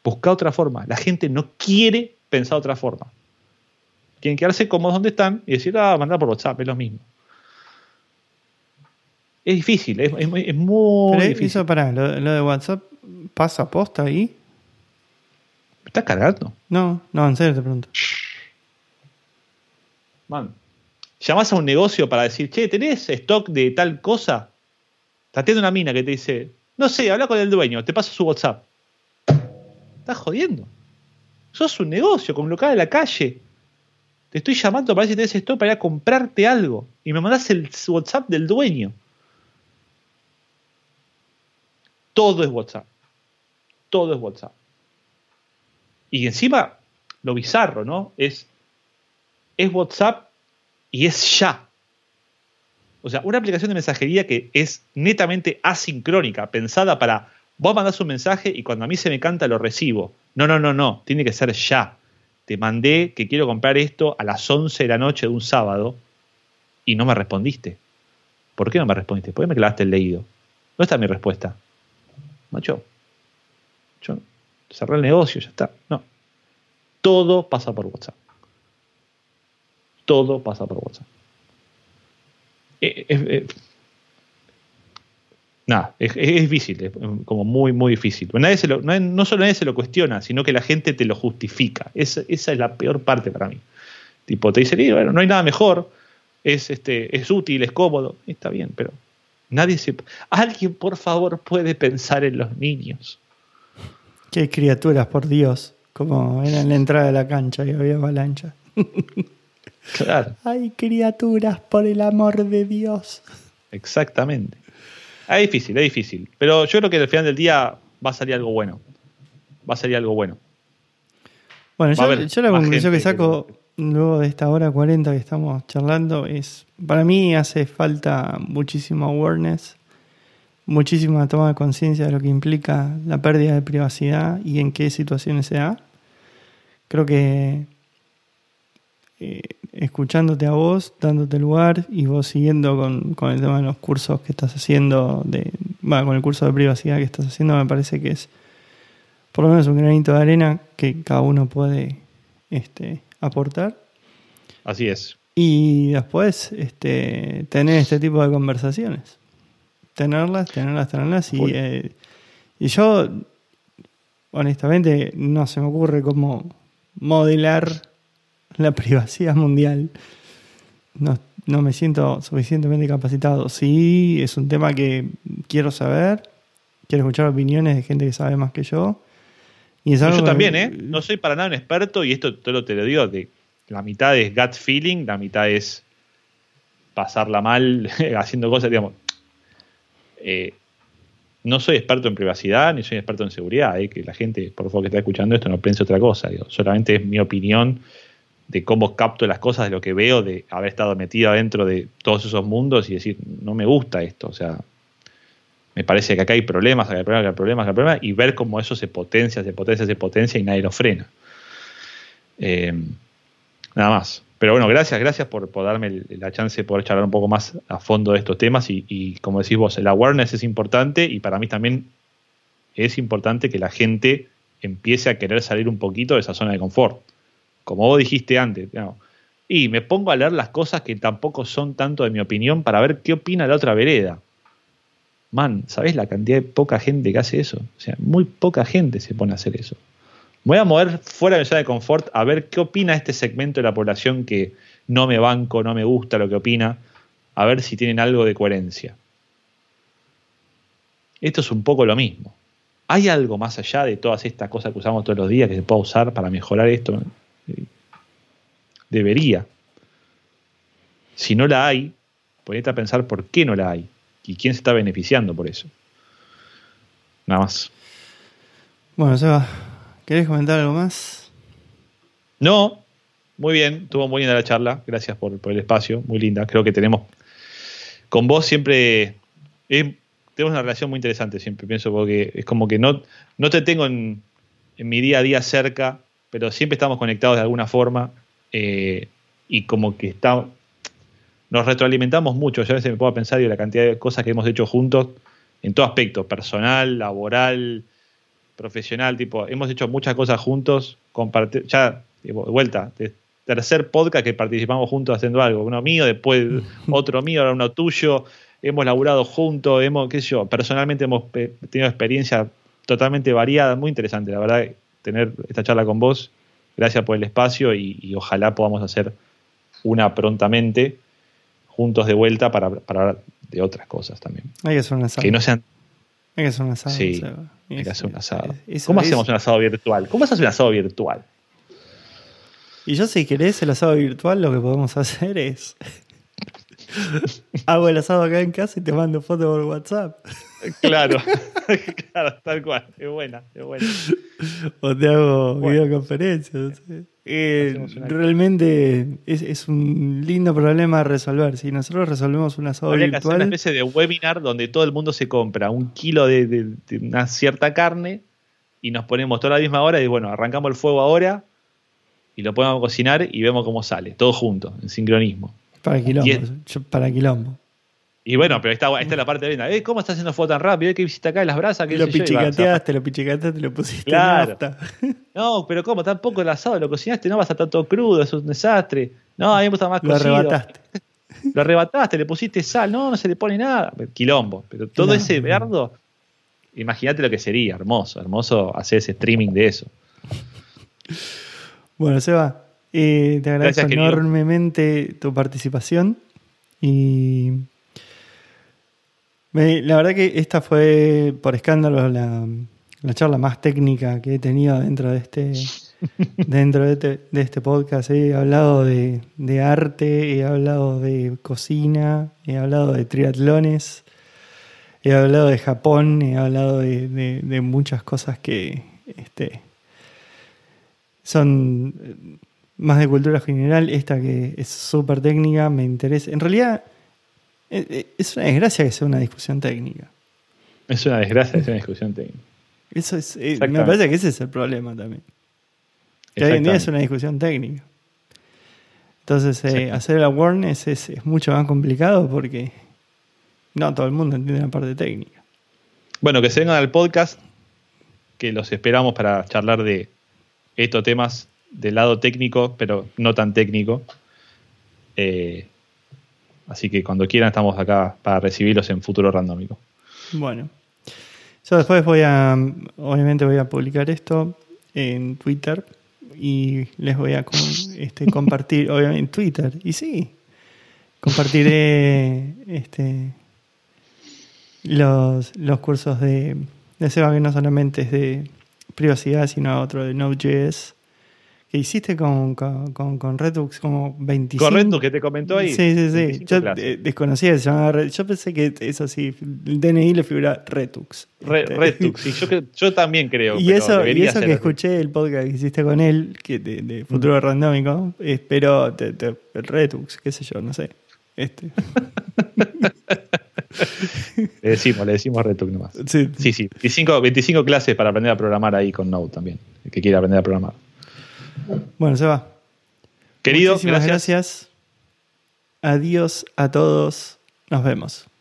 Busca otra forma. La gente no quiere pensar otra forma. Tienen que quedarse cómodos donde están y decir, mandar por WhatsApp, es lo mismo. Es difícil, es muy difícil. Eso, pará, lo de WhatsApp pasa posta ahí. ¿Me estás cargando? No, en serio te pregunto. Man, llamás a un negocio para decir, che, ¿tenés stock de tal cosa? Te atiende una mina que te dice, no sé, habla con el dueño, te paso su WhatsApp. Estás jodiendo. Sos un negocio con un local de la calle. Te estoy llamando para ver si tenés esto para ir a comprarte algo. Y me mandás el WhatsApp del dueño. Todo es WhatsApp. Todo es WhatsApp. Y encima, lo bizarro, ¿no? Es WhatsApp y es ya. O sea, una aplicación de mensajería que es netamente asincrónica, pensada para vos mandás un mensaje y cuando a mí se me canta lo recibo. No. Tiene que ser ya. Te mandé que quiero comprar esto a las 11 de la noche de un sábado y no me respondiste. ¿Por qué no me respondiste? ¿Por qué me clavaste el leído? ¿Dónde está mi respuesta? Macho, yo cerré el negocio, ya está. No. Todo pasa por WhatsApp. Todo pasa por WhatsApp. Nada, es difícil, es como muy difícil. No solo nadie se lo cuestiona, sino que la gente te lo justifica. Esa es la peor parte para mí. Tipo, te dicen, bueno, no hay nada mejor, es útil, es cómodo. Está bien, pero alguien, por favor, puede pensar en los niños. Qué criaturas, por Dios. Como era en la entrada de la cancha y había avalancha. Claro. Ay, criaturas, por el amor de Dios. Exactamente. Es difícil. Pero yo creo que al final del día va a salir algo bueno. Bueno, yo la conclusión que saco luego de esta hora 40 que estamos charlando es, para mí hace falta muchísima awareness, muchísima toma de conciencia de lo que implica la pérdida de privacidad y en qué situaciones se da. Creo que escuchándote a vos, dándote lugar y vos siguiendo con el tema de los cursos que estás haciendo, con el curso de privacidad que estás haciendo, me parece que es por lo menos un granito de arena que cada uno puede aportar. Así es. Y después tener este tipo de conversaciones. Tenerlas. Uy. Y yo, honestamente, no se me ocurre cómo modelar la privacidad mundial. No me siento suficientemente capacitado. Sí, es un tema que quiero saber. Quiero escuchar opiniones de gente que sabe más que yo. Y es algo yo también, No soy para nada un experto y esto te lo digo. La mitad es gut feeling, la mitad es pasarla mal haciendo cosas, digamos. No soy experto en privacidad ni soy experto en seguridad. Que la gente, por favor, que está escuchando esto no piense otra cosa. Solamente es mi opinión de cómo capto las cosas, de lo que veo, de haber estado metido adentro de todos esos mundos y decir, no me gusta esto, o sea, me parece que acá hay problemas, y ver cómo eso se potencia y nadie lo frena. Nada más. Pero bueno, gracias por darme la chance de poder charlar un poco más a fondo de estos temas y como decís vos, el awareness es importante y para mí también es importante que la gente empiece a querer salir un poquito de esa zona de confort. Como vos dijiste antes, no. Y me pongo a leer las cosas que tampoco son tanto de mi opinión para ver qué opina la otra vereda. Man, ¿sabés la cantidad de poca gente que hace eso? O sea, muy poca gente se pone a hacer eso. Me voy a mover fuera de mi zona de confort a ver qué opina este segmento de la población que no me banco, no me gusta lo que opina, a ver si tienen algo de coherencia. Esto es un poco lo mismo. ¿Hay algo más allá de todas estas cosas que usamos todos los días que se pueda usar para mejorar esto? Debería. Si no la hay, ponete a pensar por qué no la hay y quién se está beneficiando por eso. Nada más. Bueno, Seba, ¿querés comentar algo más? No, muy bien, estuvo muy linda la charla, gracias por el espacio, muy linda. Creo que tenemos con vos siempre tenemos una relación muy interesante, siempre pienso, porque es como que no te tengo en mi día a día cerca, pero siempre estamos conectados de alguna forma y como que nos retroalimentamos mucho. Yo a veces me pongo a pensar de la cantidad de cosas que hemos hecho juntos en todo aspecto, personal, laboral, profesional, tipo, hemos hecho muchas cosas juntos, ya de vuelta, tercer podcast que participamos juntos haciendo algo, uno mío, después otro mío, ahora uno tuyo, hemos laburado juntos, personalmente hemos tenido experiencia totalmente variada, muy interesante, la verdad. Tener esta charla con vos, gracias por el espacio y ojalá podamos hacer una prontamente juntos de vuelta para hablar de otras cosas también. Hay que hacer un asado. Que no sean... Hay que hacer un asado. Sí, hay que hacer un asado. ¿Cómo hacemos un asado virtual? Y yo, si querés el asado virtual, lo que podemos hacer es... hago el asado acá en casa y te mando fotos por WhatsApp. Claro, claro, tal cual. Es buena, es buena. O te hago videoconferencias. No sé. Realmente es un lindo problema a resolver. Si nosotros resolvemos un asado virtual... Habría que hacer una especie de webinar donde todo el mundo se compra un kilo de una cierta carne y nos ponemos toda la misma hora y bueno, arrancamos el fuego ahora y lo ponemos a cocinar y vemos cómo sale, todo junto, en sincronismo. Para quilombo, Y bueno, pero esta es la parte de linda. ¿Cómo estás haciendo fuego tan rápido? ¿Qué hiciste acá en las brasas? ¿Qué lo pichicateaste, lo pusiste en nafta. No, pero ¿cómo? Tampoco el asado lo cocinaste, no vas a estar todo crudo, es un desastre. No, a mí me gusta más cocido. Lo arrebataste. Lo arrebataste, le pusiste sal, no se le pone nada. Quilombo. Pero todo ese verdo, imagínate lo que sería, hermoso, hermoso hacer ese streaming de eso. Bueno, Seba, te agradezco enormemente tu participación y la verdad que esta fue, por escándalo, la charla más técnica que he tenido dentro de este dentro de este podcast. He hablado de arte, he hablado de cocina, he hablado de triatlones, he hablado de Japón, he hablado de muchas cosas que son más de cultura general. Esta que es súper técnica, me interesa. En realidad, es una desgracia que sea una discusión técnica. Es una desgracia que sea una discusión técnica. Eso es, me parece que ese es el problema también. Que hoy en día es una discusión técnica. Entonces, hacer el awareness es mucho más complicado porque no todo el mundo entiende la parte técnica. Bueno, que se vengan al podcast, que los esperamos para charlar de estos temas del lado técnico, pero no tan técnico. Así que cuando quieran estamos acá para recibirlos en Futuro Randómico. Bueno. Yo después obviamente voy a publicar esto en Twitter y les voy a compartir, obviamente, en Twitter. Y sí, compartiré los cursos de Seba, que no solamente es de privacidad, sino otro de Node.js. Que hiciste con Redux, como 25. Correcto, que te comentó ahí. Sí. Yo desconocía que se llamaba Redux. Yo pensé que eso sí, el DNI le figura Retux. Redux, y yo también creo. Y eso que escuché el podcast que hiciste con él, que de Futuro Randómico, pero el Redux, qué sé yo, no sé. Le decimos Retux nomás. Sí. 25 clases para aprender a programar ahí con Node también, el que quiera aprender a programar. Bueno, Seba, querido, muchísimas gracias. Adiós a todos. Nos vemos.